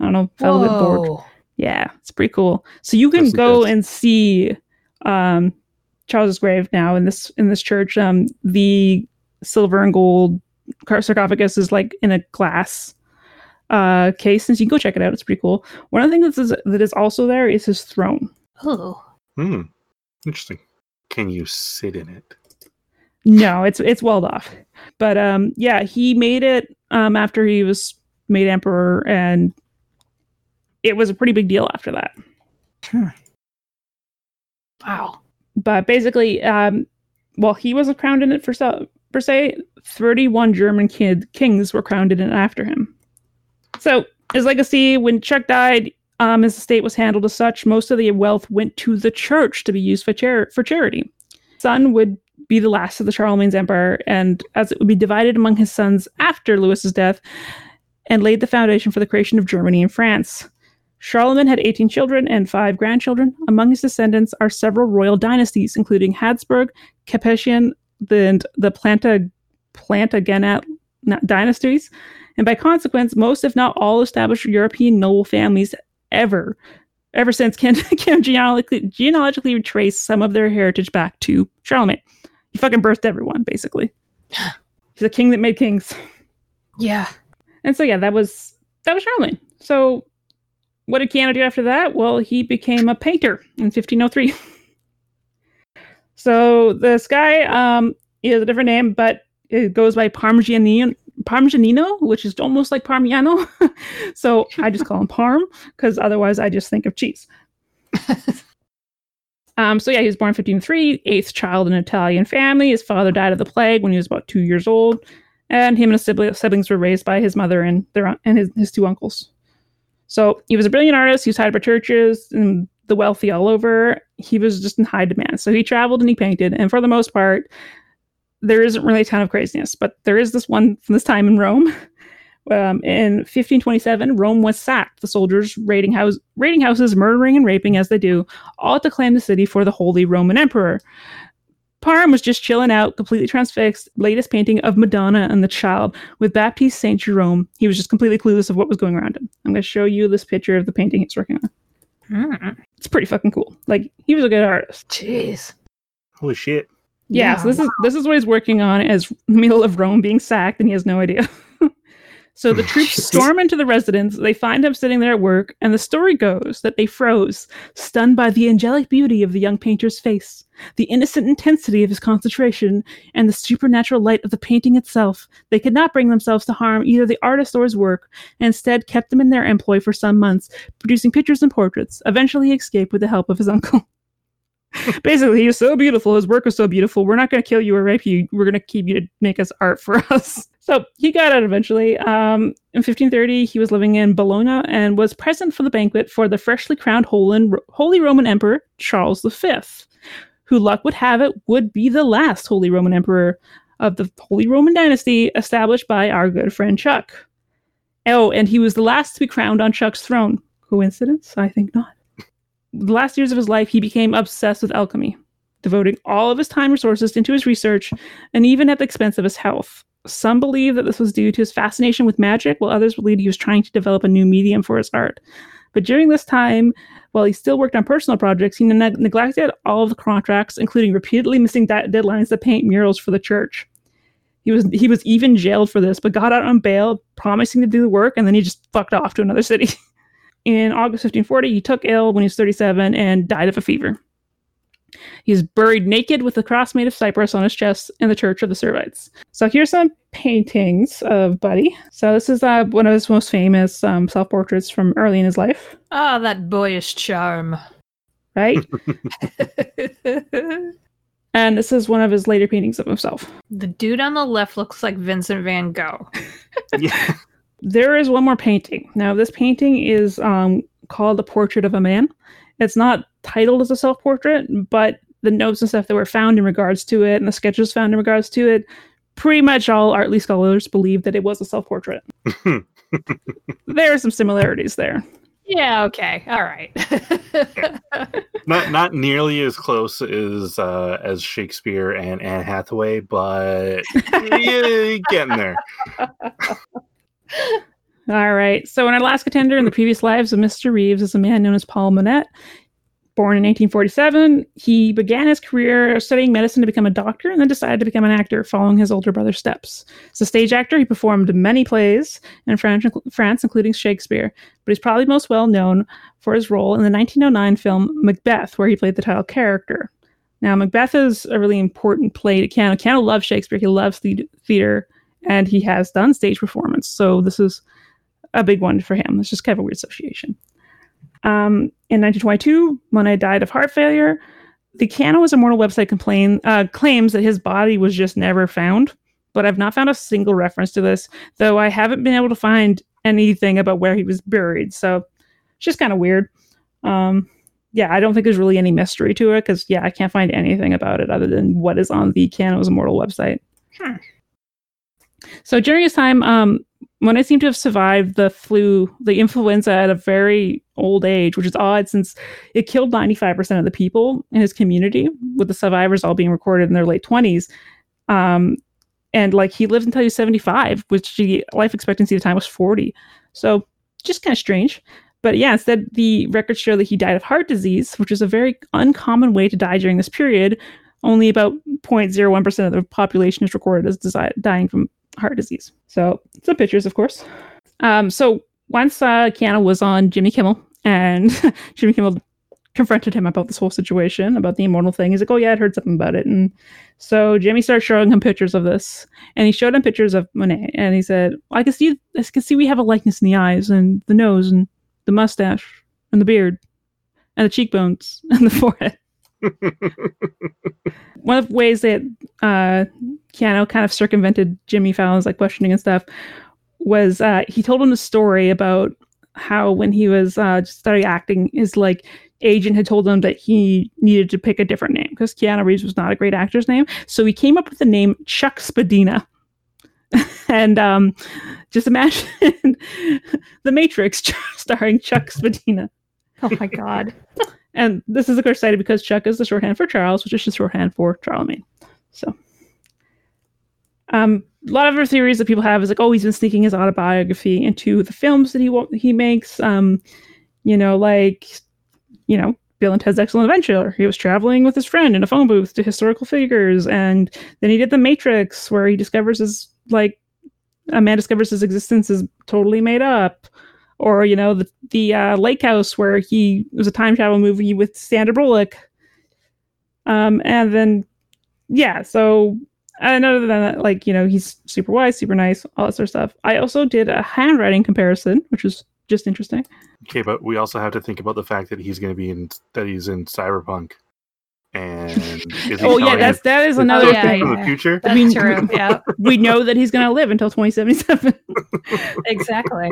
don't know, velvet board. Yeah, it's pretty cool. So you can go and see Charles's grave now in this church. The silver and gold sarcophagus is like in a glass case, and so you can go check it out. It's pretty cool. One of the things that is also there is his throne. Oh, interesting. Can you sit in it? No, it's walled off. But yeah, he made it after he was made emperor, and it was a pretty big deal after that. Sure. Wow. But basically, well, he wasn't crowned in it per se. 31 German kings were crowned in it after him. So his legacy, when Chuck died, his estate was handled as such. Most of the wealth went to the church to be used for charity. His son would be the last of the Charlemagne's empire, and as it would be divided among his sons after Louis's death, and laid the foundation for the creation of Germany and France. Charlemagne had 18 children and 5 grandchildren. Among his descendants are several royal dynasties, including Habsburg, Capetian, the Plantagenet dynasties, and by consequence, most, if not all, established European noble families ever since can genealogically retrace some of their heritage back to Charlemagne. He fucking birthed everyone, basically. He's a king that made kings. Yeah. And so, yeah, that was Charlemagne. So what did Keanu do after that? Well, he became a painter in 1503. So this guy is a different name, but it goes by Parmigianino, which is almost like Parmigiano. So I just call him Parm, because otherwise I just think of cheese. So yeah, he was born in 1503, eighth child in an Italian family. His father died of the plague when he was about 2 years old. And him and his siblings were raised by his mother and his two uncles. So he was a brilliant artist. He was hired by churches and the wealthy all over. He was just in high demand. So he traveled and he painted. And for the most part, there isn't really a ton of craziness. But there is this one from this time in Rome. In 1527, Rome was sacked. The soldiers raiding houses, murdering and raping as they do, all to claim the city for the Holy Roman Emperor. Parm was just chilling out, completely transfixed. Latest painting of Madonna and the Child with Baptiste Saint Jerome. He was just completely clueless of what was going around him. I'm going to show you this picture of the painting he's working on. It's pretty fucking cool. Like, he was a good artist. Jeez. Holy shit. Yeah. So this is what he's working on as the middle of Rome being sacked, and he has no idea. So the troops storm into the residence. They find him sitting there at work, and the story goes that they froze, stunned by the angelic beauty of the young painter's face, the innocent intensity of his concentration, and the supernatural light of the painting itself. They could not bring themselves to harm either the artist or his work, and instead kept him in their employ for some months, producing pictures and portraits. Eventually he escaped with the help of his uncle. Basically, he was so beautiful, his work was so beautiful, we're not going to kill you or rape you, we're going to keep you to make us art for us. So he got out eventually. In 1530, he was living in Bologna and was present for the banquet for the freshly crowned Holy Roman Emperor, Charles V, who, luck would have it, would be the last Holy Roman Emperor of the Holy Roman Dynasty established by our good friend Chuck. Oh, and he was the last to be crowned on Chuck's throne. Coincidence? I think not. The last years of his life, he became obsessed with alchemy, devoting all of his time and resources into his research, and even at the expense of his health. Some believe that this was due to his fascination with magic, while others believe he was trying to develop a new medium for his art. But during this time, while he still worked on personal projects, he neglected all of the contracts, including repeatedly missing deadlines to paint murals for the church. He was even jailed for this, but got out on bail, promising to do the work, and then he just fucked off to another city. In August 1540, he took ill when he was 37 and died of a fever. He is buried naked with a cross made of cypress on his chest in the Church of the Servites. So here's some paintings of Buddy. So this is one of his most famous self-portraits from early in his life. Ah, that boyish charm. Right? And this is one of his later paintings of himself. The dude on the left looks like Vincent van Gogh. Yeah. There is one more painting. Now, this painting is called The Portrait of a Man. It's not titled as a self-portrait, but the notes and stuff that were found in regards to it and the sketches found in regards to it, pretty much all Artley scholars believe that it was a self-portrait. There are some similarities there. Yeah. Okay. All right. Not nearly as close as Shakespeare and Anne Hathaway, but getting there. All right. So, in our last contender, in the previous lives of Mr. Reeves, is a man known as Paul Mounet. Born in 1847, he began his career studying medicine to become a doctor and then decided to become an actor following his older brother's steps. As a stage actor, he performed many plays in France, including Shakespeare, but he's probably most well known for his role in the 1909 film Macbeth, where he played the title character. Now, Macbeth is a really important play to Keanu. Keanu loves Shakespeare, he loves theater, and he has done stage performance, so this is a big one for him. It's just kind of a weird association. In 1922, Mounet died of heart failure. The KeanuIsImmortal website claims that his body was just never found, but I've not found a single reference to this, though I haven't been able to find anything about where he was buried, so it's just kind of weird. Yeah, I don't think there's really any mystery to it, because, I can't find anything about it other than what is on the KeanuIsImmortal website. Huh. So during his time, Mounet seemed to have survived the flu, the influenza, at a very old age, which is odd since it killed 95% of the people in his community, with the survivors all being recorded in their late 20s. And he lived until he was 75, which the life expectancy at the time was 40. So just kind of strange. But instead the records show that he died of heart disease, which is a very uncommon way to die during this period. Only about 0.01% of the population is recorded as dying from heart disease. So some pictures, of course. So once Keanu was on Jimmy Kimmel, and Jimmy Kimmel confronted him about this whole situation, about the immortal thing. He's like, oh yeah, I'd heard something about it. And so Jimmy started showing him pictures of this, and he showed him pictures of Mounet, and he said, well, I can see we have a likeness in the eyes and the nose and the mustache and the beard and the cheekbones and the forehead. One of the ways that Keanu kind of circumvented Jimmy Fallon's questioning and stuff was he told him the story about how when he was starting acting, his agent had told him that he needed to pick a different name because Keanu Reeves was not a great actor's name. So he came up with the name Chuck Spadina. And just imagine The Matrix starring Chuck Spadina. Oh my God. And this is, of course, cited because Chuck is the shorthand for Charles, which is just shorthand for Charlemagne. So a lot of other theories that people have is he's been sneaking his autobiography into the films that he makes. Bill and Ted's Excellent Adventure. He was traveling with his friend in a phone booth to historical figures. And then he did The Matrix, where he discovers his, a man discovers his existence is totally made up. Or, the Lake House, where he was a time travel movie with Sandra Bullock. And other than that, he's super wise, super nice, all that sort of stuff. I also did a handwriting comparison, which was just interesting. Okay, but we also have to think about the fact that he's in Cyberpunk. And that is another thing in the future. That's true. Yeah, we know that he's going to live until 2077. Exactly.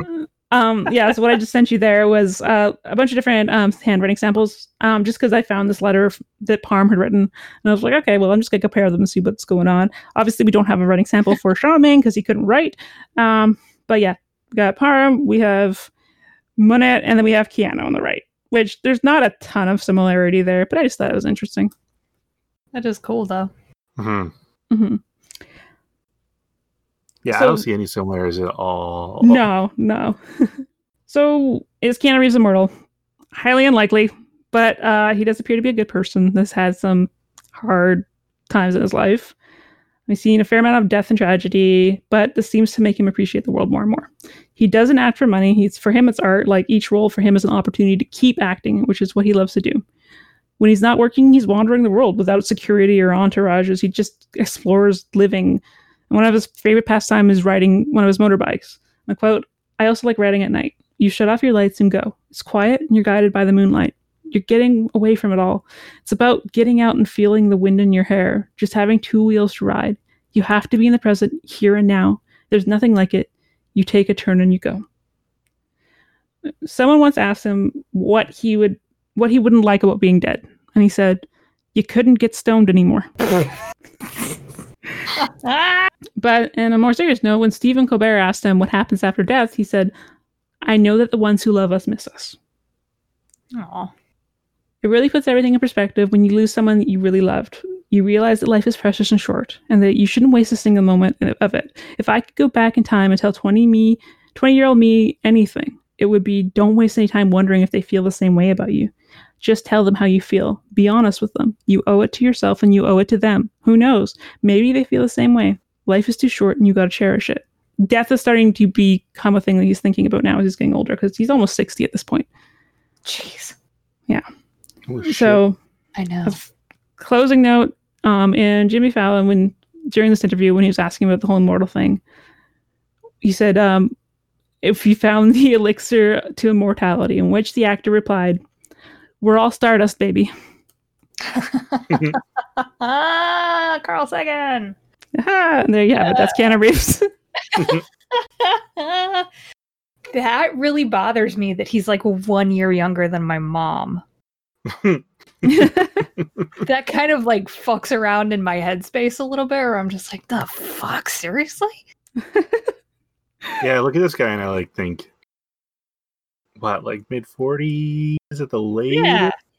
So what I just sent you there was a bunch of different handwriting samples, just because I found this letter that Parm had written, and I was like, okay, well, I'm just going to compare them and see what's going on. Obviously, we don't have a writing sample for Charlemagne because he couldn't write. We got Parm, we have Mounet, and then we have Keanu on the right, which there's not a ton of similarity there, but I just thought it was interesting. That is cool, though. Mm-hmm. Mm-hmm. Yeah, so, I don't see any similarities at all. No. So, is Keanu Reeves immortal? Highly unlikely, but he does appear to be a good person. This has some hard times in his life. We've seen a fair amount of death and tragedy, but this seems to make him appreciate the world more and more. He doesn't act for money. For him, it's art. Each role for him is an opportunity to keep acting, which is what he loves to do. When he's not working, he's wandering the world without security or entourages. He just explores living. And one of his favorite pastimes is riding one of his motorbikes. I quote, "I also like riding at night. You shut off your lights and go. It's quiet and you're guided by the moonlight. You're getting away from it all. It's about getting out and feeling the wind in your hair, just having two wheels to ride. You have to be in the present, here and now. There's nothing like it. You take a turn and you go." Someone once asked him what he wouldn't like about being dead. And he said, "You couldn't get stoned anymore." But in a more serious note, when Stephen Colbert asked him what happens after death, he said, "I know that the ones who love us miss us." Aw. It really puts everything in perspective when you lose someone that you really loved. You realize that life is precious and short, and that you shouldn't waste a single moment of it. If I could go back in time and tell 20-year-old me anything, it would be don't waste any time wondering if they feel the same way about you. Just tell them how you feel. Be honest with them. You owe it to yourself and you owe it to them. Who knows? Maybe they feel the same way. Life is too short and you got to cherish it. Death is starting to become a thing that he's thinking about now as he's getting older, because he's almost 60 at this point. Jeez. Yeah. So I know. Closing note, and Jimmy Fallon, during this interview, when he was asking about the whole immortal thing, he said, if you found the elixir to immortality, in which the actor replied, "We're all stardust, baby." Carl Sagan. Aha, and there you have it. That's Keanu Reeves. That really bothers me that he's like 1 year younger than my mom. That kind of like fucks around in my headspace a little bit, or I'm just like, the fuck, seriously? Yeah, I look at this guy and I like think, what, like mid-40s at the late?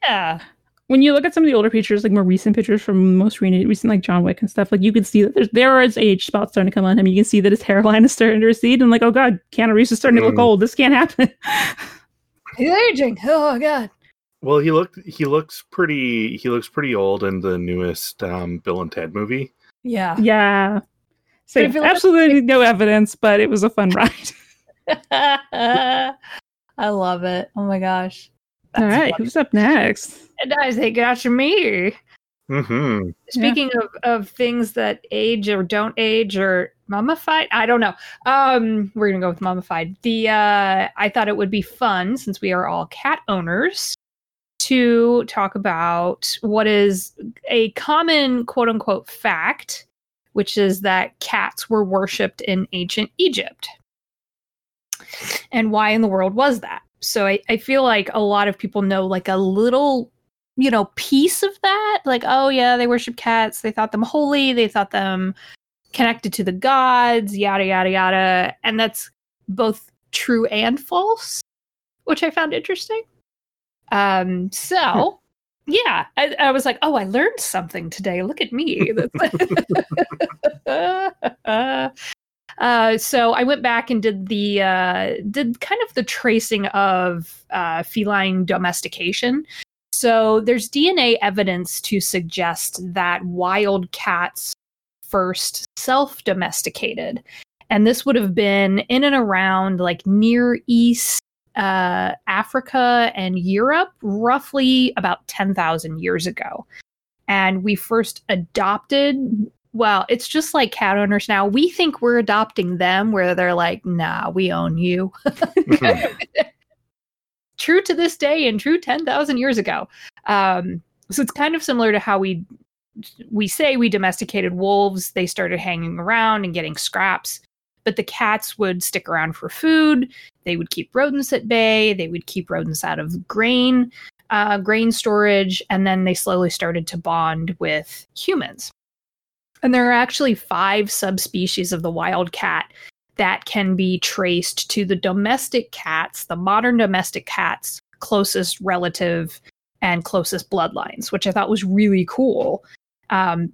Yeah. When you look at some of the older pictures, like more recent pictures from most recent, like John Wick and stuff, like you can see that there are his age spots starting to come on him. You can see that his hairline is starting to recede, and like, oh god, Keanu Reeves is starting to look old. This can't happen. He's aging. Oh god. Well, he looks pretty old in the newest Bill and Ted movie. Yeah. So absolutely no evidence, but it was a fun ride. I love it. Oh my gosh. That's All right, who's up next? And I think after me. Mm-hmm. Speaking of things that age or don't age or mummified, I don't know. We're going to go with mummified. I thought it would be fun, since we are all cat owners, to talk about what is a common quote-unquote fact, which is that cats were worshipped in ancient Egypt. And why in the world was that? So I feel like a lot of people know like a little, piece of that. Like, oh yeah, they worship cats. They thought them holy. They thought them connected to the gods, yada, yada, yada. And that's both true and false, which I found interesting. Yeah, I was like, oh, I learned something today. Look at me. So I went back and did the tracing of feline domestication. So there's DNA evidence to suggest that wild cats first self-domesticated. And this would have been in and around like Near East, Africa and Europe, roughly about 10,000 years ago. And we first adopted, well, it's just like cat owners now. We think we're adopting them, where they're like, nah, we own you. True to this day and true 10,000 years ago. So it's kind of similar to how we say we domesticated wolves. They started hanging around and getting scraps. But the cats would stick around for food. They would keep rodents at bay. They would keep rodents out of grain storage. And then they slowly started to bond with humans. And there are actually 5 subspecies of the wild cat that can be traced to the domestic cats, the modern domestic cats' closest relative and closest bloodlines, which I thought was really cool,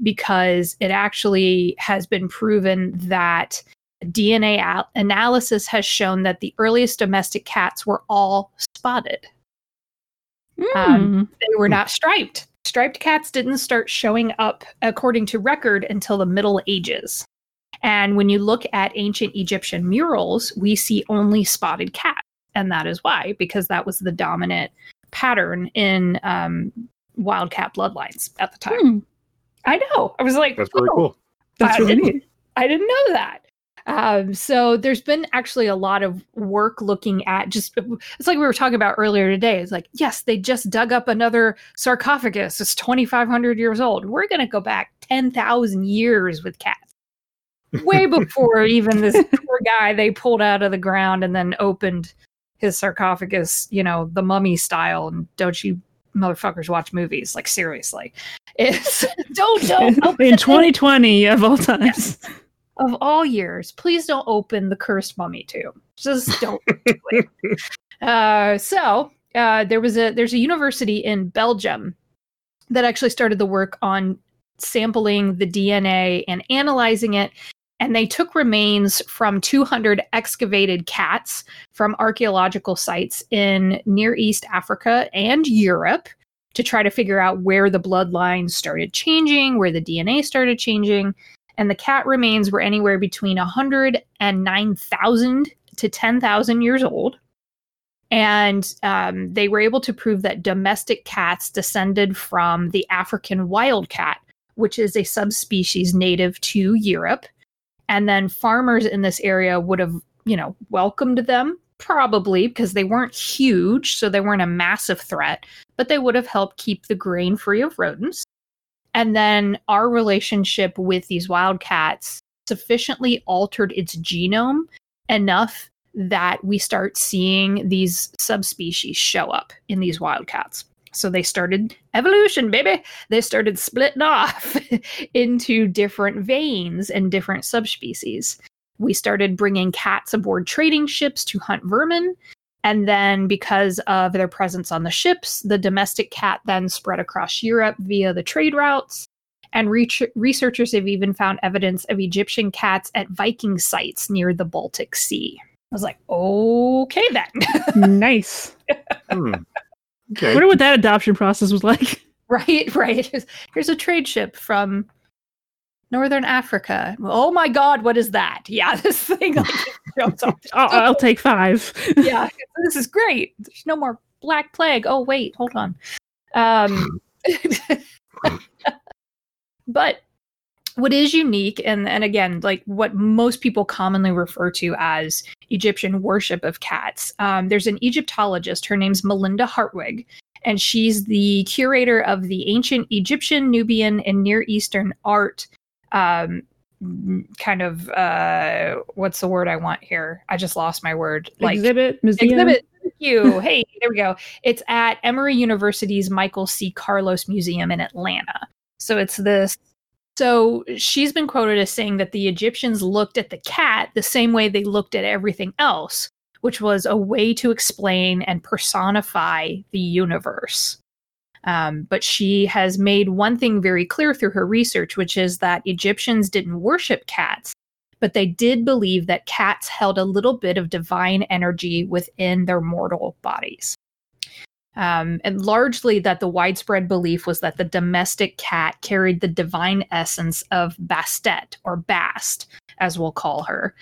because it actually has been proven that DNA analysis has shown that the earliest domestic cats were all spotted. They were not striped. Striped cats didn't start showing up, according to record, until the Middle Ages. And when you look at ancient Egyptian murals, we see only spotted cats. And that is why, because that was the dominant pattern in wildcat bloodlines at the time. I know. I was like, that's really cool. That's really cool. I didn't know that. So there's been actually a lot of work looking at it's like we were talking about earlier today. It's like, yes, they just dug up another sarcophagus. It's 2,500 years old. We're going to go back 10,000 years with cats. Way before even this poor guy they pulled out of the ground and then opened his sarcophagus, the mummy style. And don't you motherfuckers watch movies? Like, seriously. It's don't. In 2020 of all times. Yes. Of all years, please don't open the cursed mummy tomb. Just don't do it. So there's a university in Belgium that actually started the work on sampling the DNA and analyzing it. And they took remains from 200 excavated cats from archaeological sites in Near East Africa and Europe to try to figure out where the bloodlines started changing, where the DNA started changing. And the cat remains were anywhere between 100 and 9,000 to 10,000 years old. And they were able to prove that domestic cats descended from the African wild cat, which is a subspecies native to Europe. And then farmers in this area would have, you know, welcomed them, probably because they weren't huge, so they weren't a massive threat, but they would have helped keep the grain free of rodents. And then our relationship with these wildcats sufficiently altered its genome enough that we start seeing these subspecies show up in these wildcats. So they started evolution, baby. They started splitting off into different veins and different subspecies. We started bringing cats aboard trading ships to hunt vermin. And then because of their presence on the ships, the domestic cat then spread across Europe via the trade routes. And researchers have even found evidence of Egyptian cats at Viking sites near the Baltic Sea. I was like, okay then. Nice. Okay. I wonder what that adoption process was like. Right. Here's a trade ship from Northern Africa. Oh my God, what is that? Yeah, this thing. I'll take 5. Yeah, this is great. There's no more Black Plague. Oh, wait, hold on. But what is unique, and again, like what most people commonly refer to as Egyptian worship of cats, there's an Egyptologist, her name's Melinda Hartwig, and she's the curator of the ancient Egyptian, Nubian, and Near Eastern art. What's the word I want here? I just lost my word. Like, exhibit, museum. Exhibit. Thank you. Hey, there we go. It's at Emory University's Michael C. Carlos Museum in Atlanta. So she's been quoted as saying that the Egyptians looked at the cat the same way they looked at everything else, which was a way to explain and personify the universe. But she has made one thing very clear through her research, which is that Egyptians didn't worship cats, but they did believe that cats held a little bit of divine energy within their mortal bodies. And largely that the widespread belief was that the domestic cat carried the divine essence of Bastet, or Bast, as we'll call her.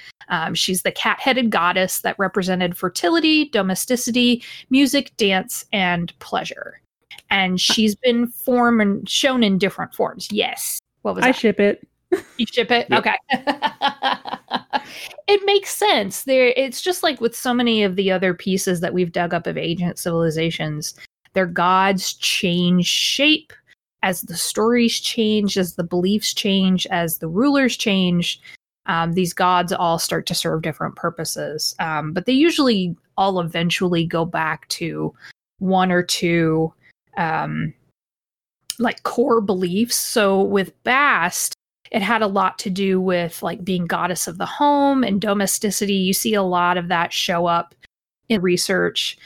She's the cat-headed goddess that represented fertility, domesticity, music, dance, and pleasure. And she's been shown in different forms. Yes. What was I that? Ship it. You ship it? Yep. Okay. It makes sense. It's just like with so many of the other pieces that we've dug up of ancient civilizations, their gods change shape as the stories change, as the beliefs change, as the rulers change. These gods all start to serve different purposes. But they usually all eventually go back to one or two core beliefs. So with Bast, it had a lot to do with like being goddess of the home and domesticity. You see a lot of that show up in research.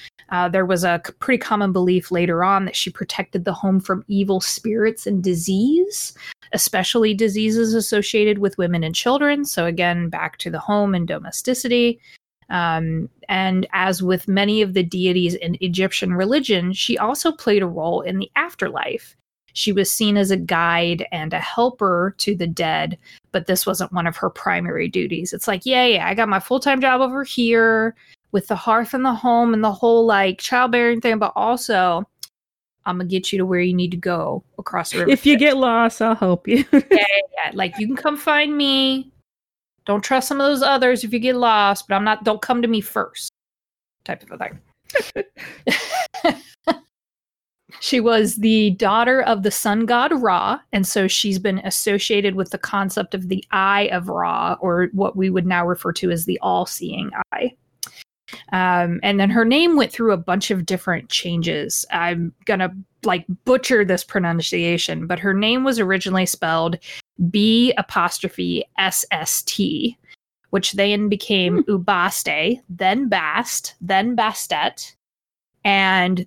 There was a pretty common belief later on that she protected the home from evil spirits and disease, especially diseases associated with women and children. So again, back to the home and domesticity. And as with many of the deities in Egyptian religion, she also played a role in the afterlife. She was seen as a guide and a helper to the dead, but this wasn't one of her primary duties. It's like, yeah, I got my full-time job over here with the hearth and the home and the whole like childbearing thing, but also I'm going to get you to where you need to go across the river. If you get lost, I'll help you. Yeah. Like you can come find me. Don't trust some of those others if you get lost, but don't come to me first. Type of a thing. She was the daughter of the sun god Ra, and so she's been associated with the concept of the Eye of Ra, or what we would now refer to as the all-seeing eye. And then her name went through a bunch of different changes. I'm going to butcher this pronunciation, but her name was originally spelled B''SST, which then became Ubaste, then Bast, then Bastet, and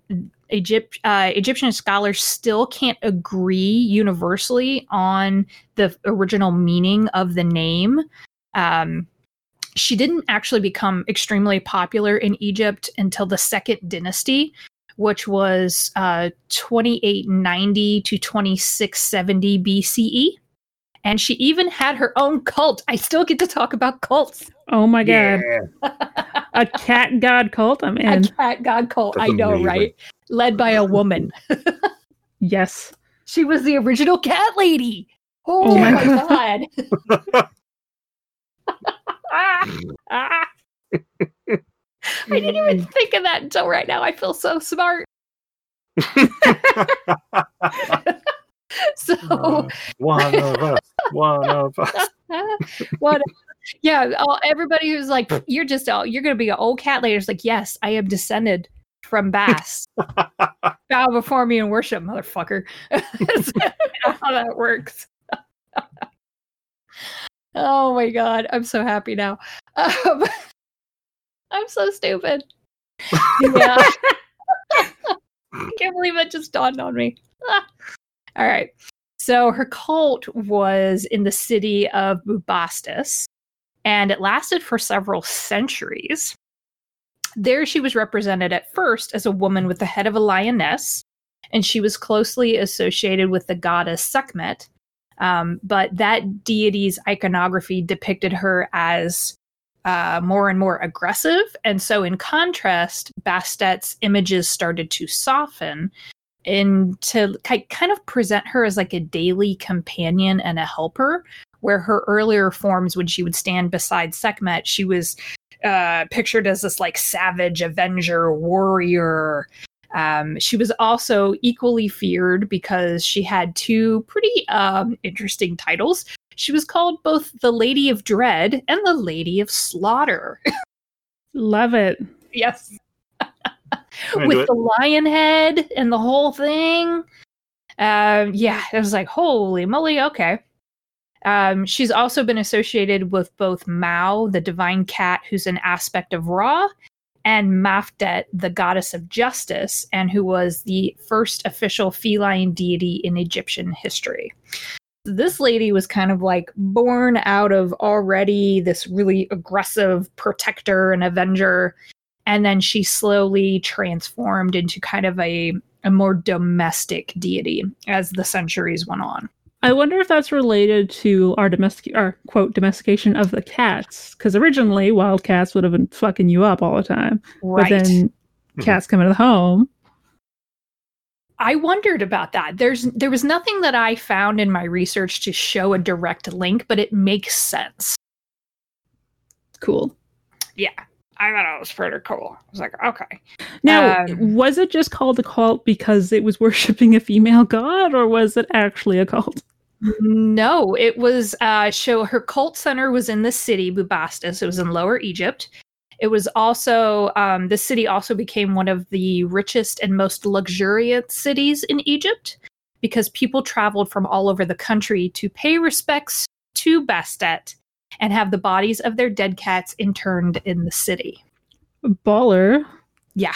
Egyptian scholars still can't agree universally on the original meaning of the name. She didn't actually become extremely popular in Egypt until the Second Dynasty, which was 2890 to 2670 BCE. And she even had her own cult. I still get to talk about cults. Oh, my God. Yeah. A cat god cult? I'm in. A cat god cult. That's I know, amazing. Right? Led by a woman. Yes. She was the original cat lady. Oh, my God. I didn't even think of that until right now. I feel so smart. So one of us, one of us. What? Yeah, everybody who's like, you're gonna be an old cat lady. It's like, yes, I am descended from Bass. Bow before me and worship, motherfucker. That's how that works. Oh my God, I'm so happy now. I'm so stupid. Yeah. I can't believe that just dawned on me. All right. So her cult was in the city of Bubastis, and it lasted for several centuries. There she was represented at first as a woman with the head of a lioness, and she was closely associated with the goddess Sekhmet. But that deity's iconography depicted her as more and more aggressive. And so in contrast, Bastet's images started to soften and to kind of present her as like a daily companion and a helper, where her earlier forms, when she would stand beside Sekhmet, she was pictured as this like savage avenger, warrior. She was also equally feared because she had two pretty interesting titles. She was called both the Lady of Dread and the Lady of Slaughter. Love it. Yes. With the lion head and the whole thing. Yeah, it was like, holy moly, okay. She's also been associated with both Mao, the divine cat, who's an aspect of Ra, and Macbeth, the goddess of justice, and who was the first official feline deity in Egyptian history. This lady was kind of like born out of already this really aggressive protector and avenger, and then she slowly transformed into kind of a more domestic deity as the centuries went on. I wonder if that's related to our quote, domestication of the cats. Because originally, wild cats would have been fucking you up all the time. Right. But then cats come into the home. I wondered about that. There was nothing that I found in my research to show a direct link, but it makes sense. Cool. Yeah. I thought it was pretty cool. I was like, okay. Now, was it just called a cult because it was worshiping a female god, or was it actually a cult? No, it was. Her cult center was in the city Bubastis. It was in Lower Egypt. It was also the city also became one of the richest and most luxuriant cities in Egypt because people traveled from all over the country to pay respects to Bastet and have the bodies of their dead cats interned in the city. Baller. Yeah.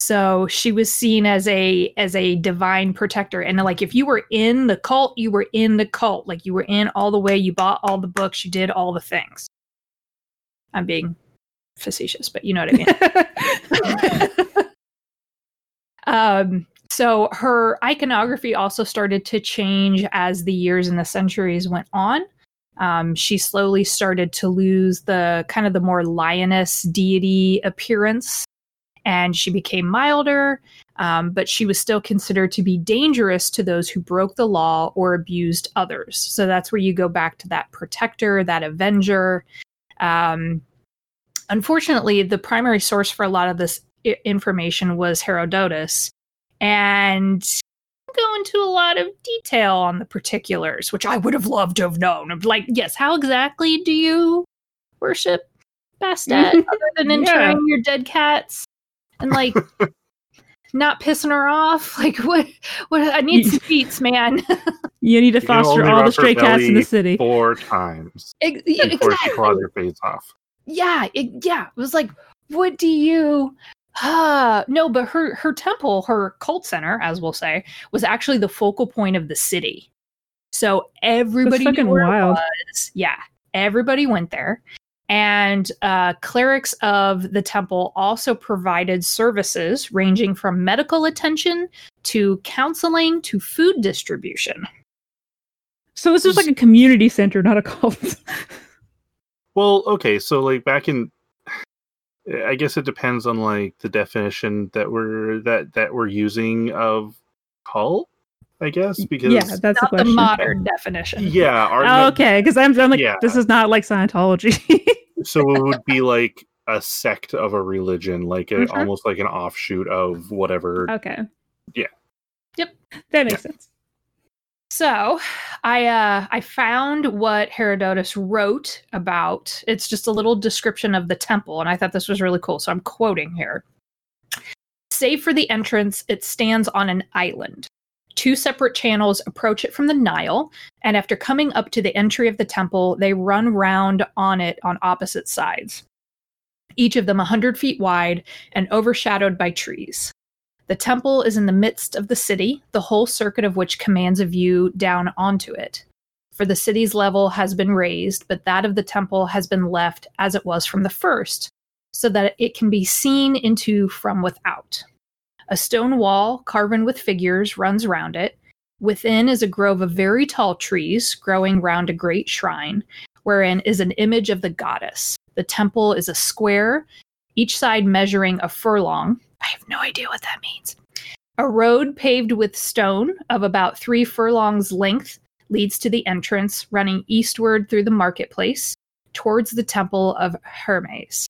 So she was seen as a divine protector. And like, if you were in the cult, you were in the cult. Like, you were in all the way, you bought all the books, you did all the things. I'm being facetious, but you know what I mean. So her iconography also started to change as the years and the centuries went on. She slowly started to lose the more lioness deity appearance, and she became milder, but she was still considered to be dangerous to those who broke the law or abused others. So that's where you go back to that protector, that avenger. Unfortunately, the primary source for a lot of this information was Herodotus, and go into a lot of detail on the particulars, which I would have loved to have known. I'm like, yes, how exactly do you worship Bastet other than interning your dead cats and like not pissing her off? Like, what? I need some beats, man. You need to foster all the stray cats in the city 4 times before she claws your face off. Yeah, it was like, what do you No, but her temple, her cult center, as we'll say, was actually the focal point of the city. So everybody knew where it was. Yeah, everybody went there. And clerics of the temple also provided services ranging from medical attention to counseling to food distribution. So this is like a community center, not a cult. Well, okay, so like back in, I guess it depends on like the definition that we're using of cult, I guess, because yeah, that's not the modern definition. Yeah. Okay, because I'm like, yeah. This is not like Scientology. So it would be like a sect of a religion, like almost like an offshoot of whatever. Okay. Yeah. Yep, that makes sense. So I found what Herodotus wrote about. It's just a little description of the temple, and I thought this was really cool. So I'm quoting here. "Save for the entrance, it stands on an island. Two separate channels approach it from the Nile, and after coming up to the entry of the temple, they run round on it on opposite sides, each of them 100 feet wide and overshadowed by trees. The temple is in the midst of the city, the whole circuit of which commands a view down onto it. For the city's level has been raised, but that of the temple has been left as it was from the first, so that it can be seen into from without. A stone wall, carven with figures, runs round it. Within is a grove of very tall trees, growing round a great shrine, wherein is an image of the goddess. The temple is a square, each side measuring a furlong." I have no idea what that means. "A road paved with stone of about 3 furlongs length leads to the entrance, running eastward through the marketplace towards the temple of Hermes.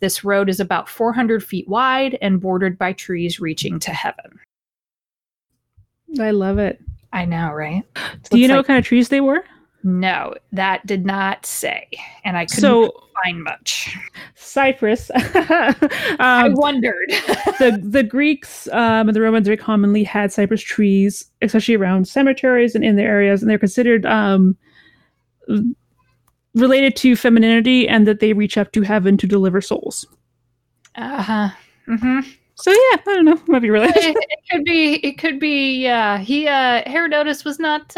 This road is about 400 feet wide and bordered by trees reaching to heaven." I love it. I know, right? Do you know what kind of trees they were? No, that did not say, and I couldn't find much. Cypress. I wondered. The Greeks and the Romans very commonly had cypress trees, especially around cemeteries and in their areas, and they're considered related to femininity and that they reach up to heaven to deliver souls. Uh-huh. Mm-hmm. So yeah, I don't know. Might be related. It could be. Yeah, Herodotus was not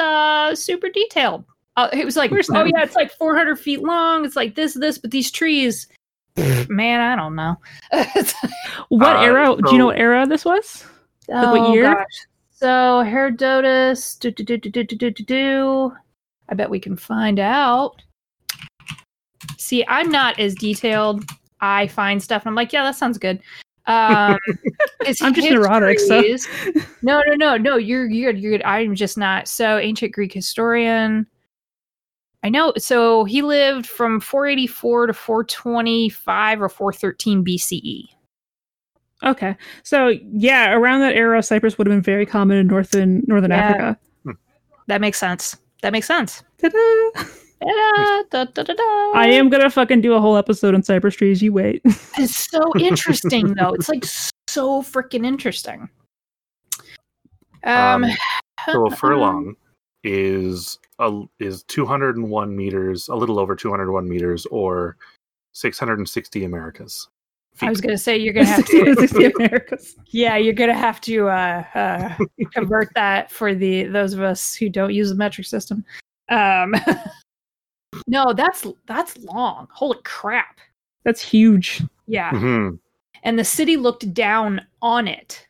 super detailed. It was like, oh yeah, it's like 400 feet long. It's like this, but these trees, man, I don't know. What era? So, do you know what era this was? Like what year? Gosh. So Herodotus, I bet we can find out. See, I'm not as detailed. I find stuff and I'm like, yeah, that sounds good. I'm just neurotic. So. No. You're good. I'm just not. So ancient Greek historian. I know. So he lived from 484 to 425 or 413 BCE. Okay. So yeah, around that era, cypress would have been very common in northern Africa. That makes sense. Ta-da! Da, da, da, da. I am gonna fucking do a whole episode on cypress trees. You wait. It's so interesting, though. It's like so freaking interesting. So a furlong is 201 meters, a little over 201 meters, or 660 Americas. I was gonna say you're gonna have to Americas. Yeah, you're gonna have to convert that for those of us who don't use the metric system. No, that's long. Holy crap. That's huge. Yeah. Mm-hmm. And the city looked down on it,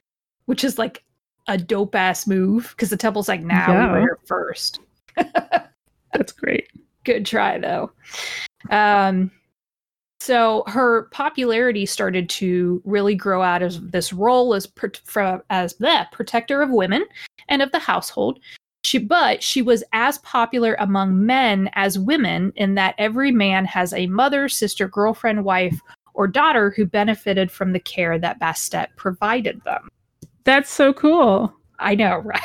which is like a dope ass move because the temple's like, we were here first. That's great. Good try though. So her popularity started to really grow out of this role as the protector of women and of the household. But she was as popular among men as women in that every man has a mother, sister, girlfriend, wife, or daughter who benefited from the care that Bastet provided them. That's so cool. I know, right?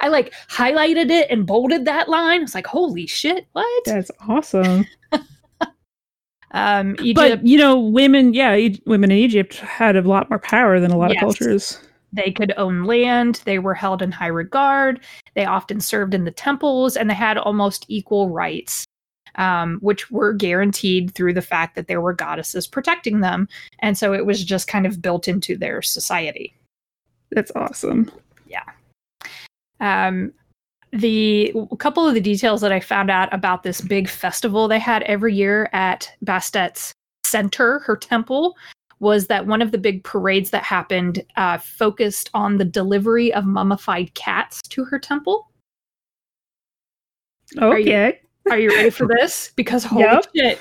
I like highlighted it and bolded that line. I was like, holy shit, what? That's awesome. Egypt, but, you know, women in Egypt had a lot more power than a lot of cultures. They could own land, they were held in high regard, they often served in the temples, and they had almost equal rights. which were guaranteed through the fact that there were goddesses protecting them. And so it was just kind of built into their society. That's awesome. Yeah. A couple of the details that I found out about this big festival they had every year at Bastet's center, her temple, was that one of the big parades that happened focused on the delivery of mummified cats to her temple. Okay. Are you ready for this? Because holy shit,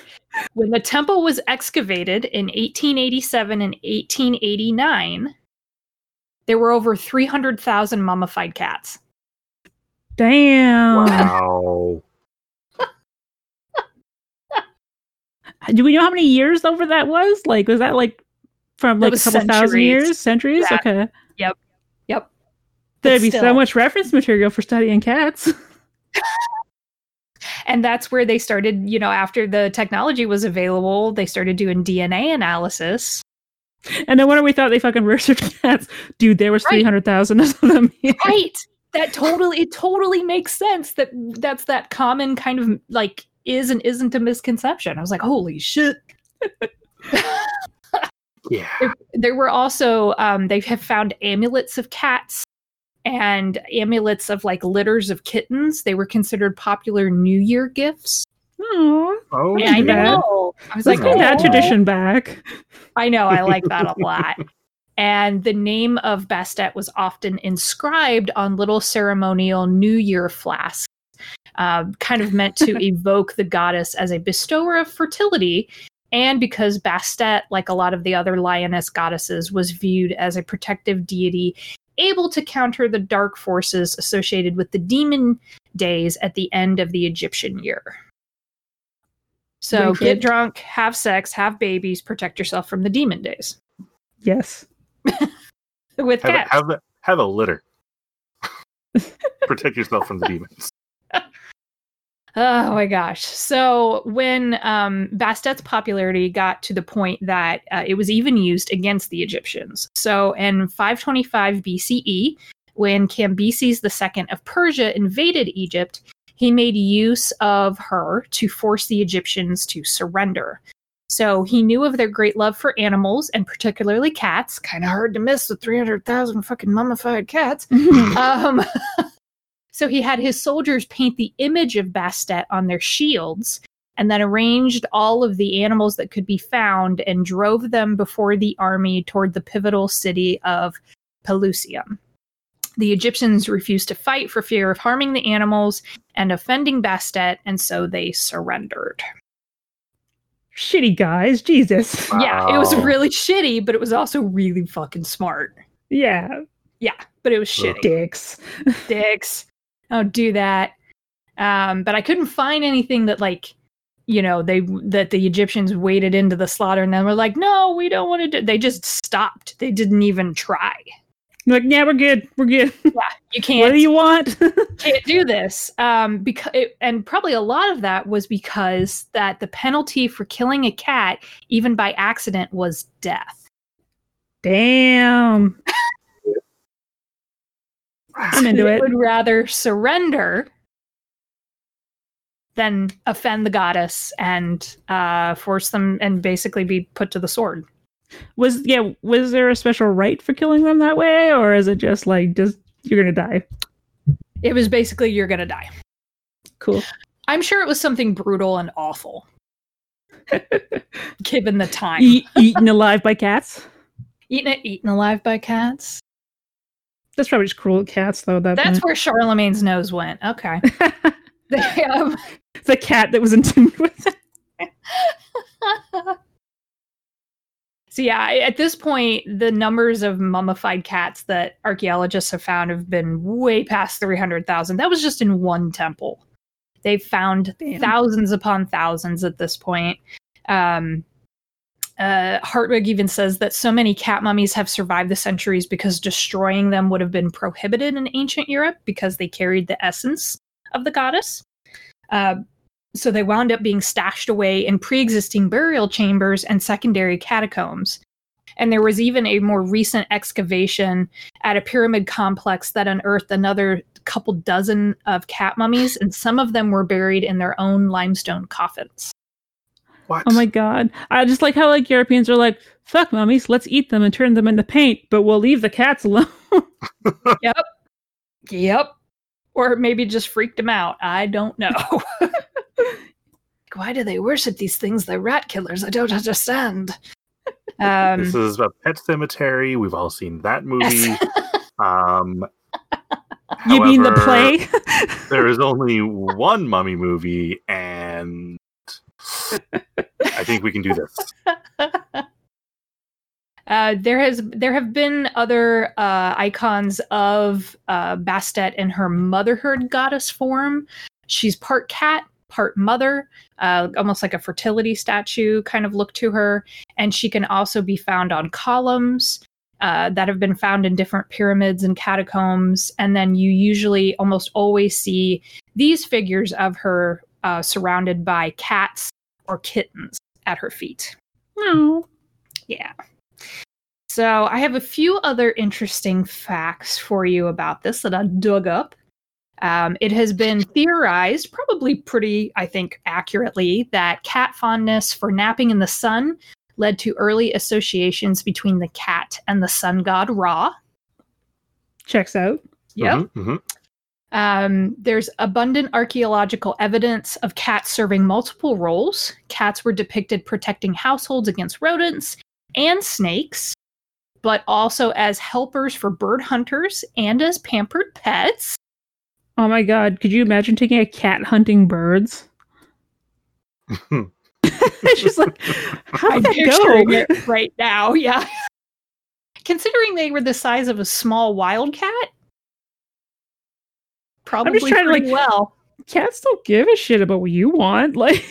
when the temple was excavated in 1887 and 1889, there were over 300,000 mummified cats. Damn. Wow. Do we know how many years over that was? Like, was that like from like a couple thousand years? Centuries? Yeah. Okay. Yep. There'd be so much reference material for studying cats. And that's where they started, you know, after the technology was available, they started doing DNA analysis. And no wonder we thought they fucking worshipped cats. Dude, there was 300,000 of them. Yeah. Right. It totally makes sense that's that common kind of like is and isn't a misconception. I was like, holy shit. Yeah. There were also, they have found amulets of cats and amulets of like litters of kittens. They were considered popular New Year gifts. Aww. Oh, yeah. I know. I was Let's bring that tradition back. I know. I like that a lot. And the name of Bastet was often inscribed on little ceremonial New Year flasks. Kind of meant to evoke the goddess as a bestower of fertility, and because Bastet, like a lot of the other lioness goddesses, was viewed as a protective deity able to counter the dark forces associated with the demon days at the end of the Egyptian year. So get drunk, have sex, have babies, protect yourself from the demon days. Yes. With cats. Have a litter. Protect yourself from the demons. Oh my gosh. So when Bastet's popularity got to the point that it was even used against the Egyptians. So in 525 BCE, when Cambyses II of Persia invaded Egypt, he made use of her to force the Egyptians to surrender. So he knew of their great love for animals and particularly cats. Kind of hard to miss the 300,000 fucking mummified cats. So he had his soldiers paint the image of Bastet on their shields and then arranged all of the animals that could be found and drove them before the army toward the pivotal city of Pelusium. The Egyptians refused to fight for fear of harming the animals and offending Bastet, and so they surrendered. Shitty guys, Jesus. Wow. Yeah, it was really shitty, but it was also really fucking smart. Yeah, but it was shitty. Dicks. Don't do that. But I couldn't find anything that like, you know, that the Egyptians waded into the slaughter and then were like, no, we don't want to do. They just stopped. They didn't even try. Like, yeah, we're good. Yeah, you can't. What do you want? Can't do this. And probably a lot of that was because that the penalty for killing a cat, even by accident, was death. Damn. I'm into it. Would rather surrender than offend the goddess and force them and basically be put to the sword. Was there a special rite for killing them that way, or is it just like just you're gonna die? It was basically you're gonna die. Cool. I'm sure it was something brutal and awful, given the time. Eaten alive by cats. Eaten alive by cats. That's probably just cruel cats, though. That's where Charlemagne's nose went. Okay. The cat that was entombed with it. So yeah, at this point, the numbers of mummified cats that archaeologists have found have been way past 300,000. That was just in one temple. They've found thousands upon thousands at this point. Hartwig even says that so many cat mummies have survived the centuries because destroying them would have been prohibited in ancient Europe because they carried the essence of the goddess. So they wound up being stashed away in pre-existing burial chambers and secondary catacombs. And there was even a more recent excavation at a pyramid complex that unearthed another couple dozen of cat mummies, and some of them were buried in their own limestone coffins. What? Oh my God. I just like how like Europeans are like, fuck mummies, let's eat them and turn them into paint, but we'll leave the cats alone. Yep. Yep. Or maybe just freaked them out. I don't know. Why do they worship these things? They're rat killers. I don't understand. This is a Pet Cemetery. We've all seen that movie. You mean the play? There is only one mummy movie, and I think we can do this. There have been other icons of Bastet in her motherhood goddess form. She's part cat, part mother, almost like a fertility statue kind of look to her. And she can also be found on columns that have been found in different pyramids and catacombs. And then you usually almost always see these figures of her surrounded by cats or kittens at her feet. No. Yeah. So I have a few other interesting facts for you about this that I dug up. It has been theorized, probably pretty, I think, accurately, that cat fondness for napping in the sun led to early associations between the cat and the sun god Ra. Checks out. Yep. Mm-hmm, mm-hmm. There's abundant archaeological evidence of cats serving multiple roles. Cats were depicted protecting households against rodents and snakes, but also as helpers for bird hunters and as pampered pets. Oh my God, could you imagine taking a cat hunting birds? It's just like, how did that go? Right now, yeah. Considering they were the size of a small wildcat, probably I'm just trying pretty to, like, well. Cats don't give a shit about what you want. Like...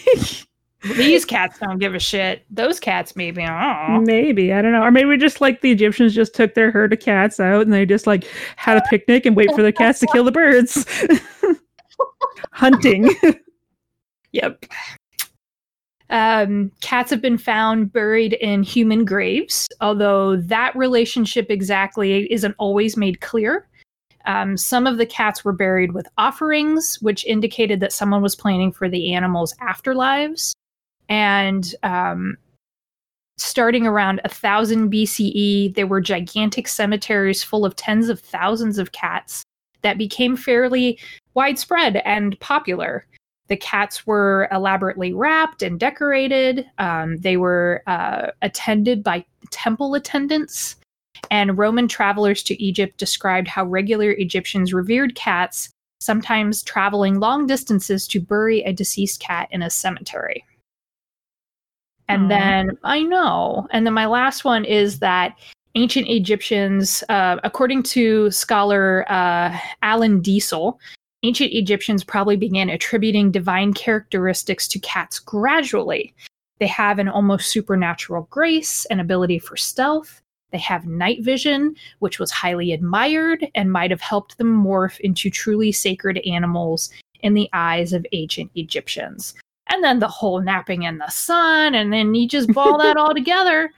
These cats don't give a shit. Those cats maybe. I don't know. Maybe. I don't know. Or maybe just like the Egyptians just took their herd of cats out and they just like had a picnic and wait for the cats to kill the birds. Hunting. Yep. Cats have been found buried in human graves, although that relationship exactly isn't always made clear. Some of the cats were buried with offerings, which indicated that someone was planning for the animals' afterlives. And starting around 1000 BCE, there were gigantic cemeteries full of tens of thousands of cats that became fairly widespread and popular. The cats were elaborately wrapped and decorated. They were attended by temple attendants. And Roman travelers to Egypt described how regular Egyptians revered cats, sometimes traveling long distances to bury a deceased cat in a cemetery. And then, I know. And then my last one is that ancient Egyptians, according to scholar Alan Diesel, ancient Egyptians probably began attributing divine characteristics to cats gradually. They have an almost supernatural grace and ability for stealth. They have night vision, which was highly admired and might have helped them morph into truly sacred animals in the eyes of ancient Egyptians. And then the whole napping in the sun, and then you just ball that all together.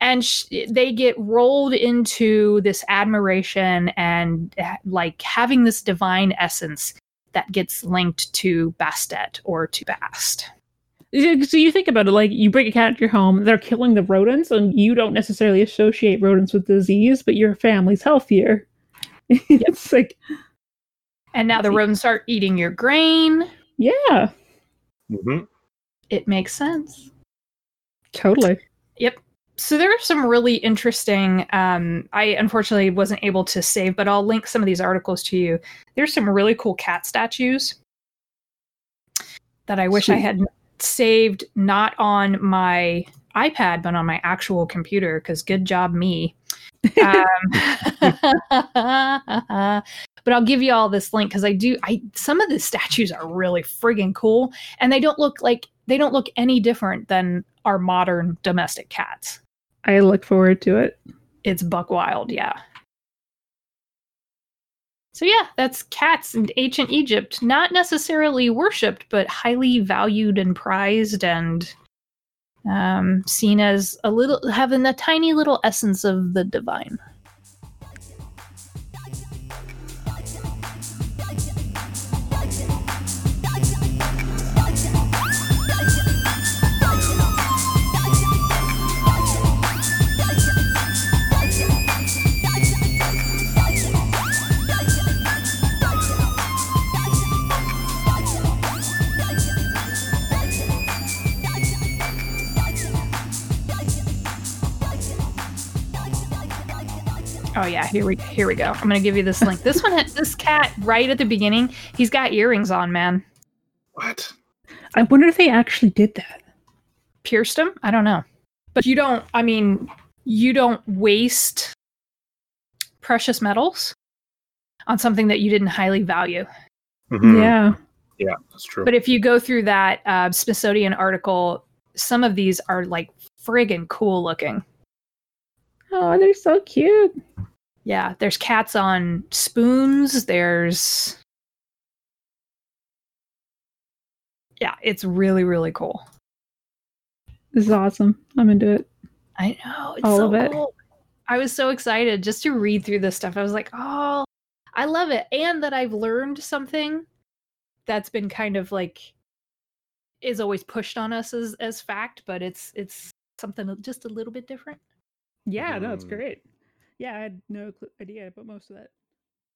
And they get rolled into this admiration and like having this divine essence that gets linked to Bastet or to Bast. So you think about it, like you bring a cat to your home, they're killing the rodents, and you don't necessarily associate rodents with disease, but your family's healthier. It's like, and now the rodents start eating your grain. Yeah. Mm-hmm. It makes sense. Totally. Yep. So there are some really interesting, I unfortunately wasn't able to save, but I'll link some of these articles to you. There's some really cool cat statues that I wish I had saved, not on my iPad but on my actual computer, because good job me. But I'll give you all this link, because I some of the statues are really friggin' cool, and they don't look any different than our modern domestic cats. I look forward to it. It's buck wild. Yeah. So yeah, that's cats in ancient Egypt. Not necessarily worshipped, but highly valued and prized, and seen as a little, having the tiny little essence of the divine. Oh yeah, here we go. I'm gonna give you this link. This one, this cat right at the beginning, he's got earrings on, man. What? I wonder if they actually did that. Pierced him? I don't know. But you don't waste precious metals on something that you didn't highly value. Mm-hmm. Yeah. Yeah, that's true. But if you go through that Smithsonian article, some of these are like friggin' cool looking. Oh, they're so cute. Yeah, there's cats on spoons. Yeah, it's really, really cool. This is awesome. I'm into it. I know. It's all so of it. Cool. I was so excited just to read through this stuff. I was like, oh, I love it. And that I've learned something that's been kind of like, is always pushed on us as fact, but it's something just a little bit different. Yeah, no, it's great. Yeah, I had no idea about most of that.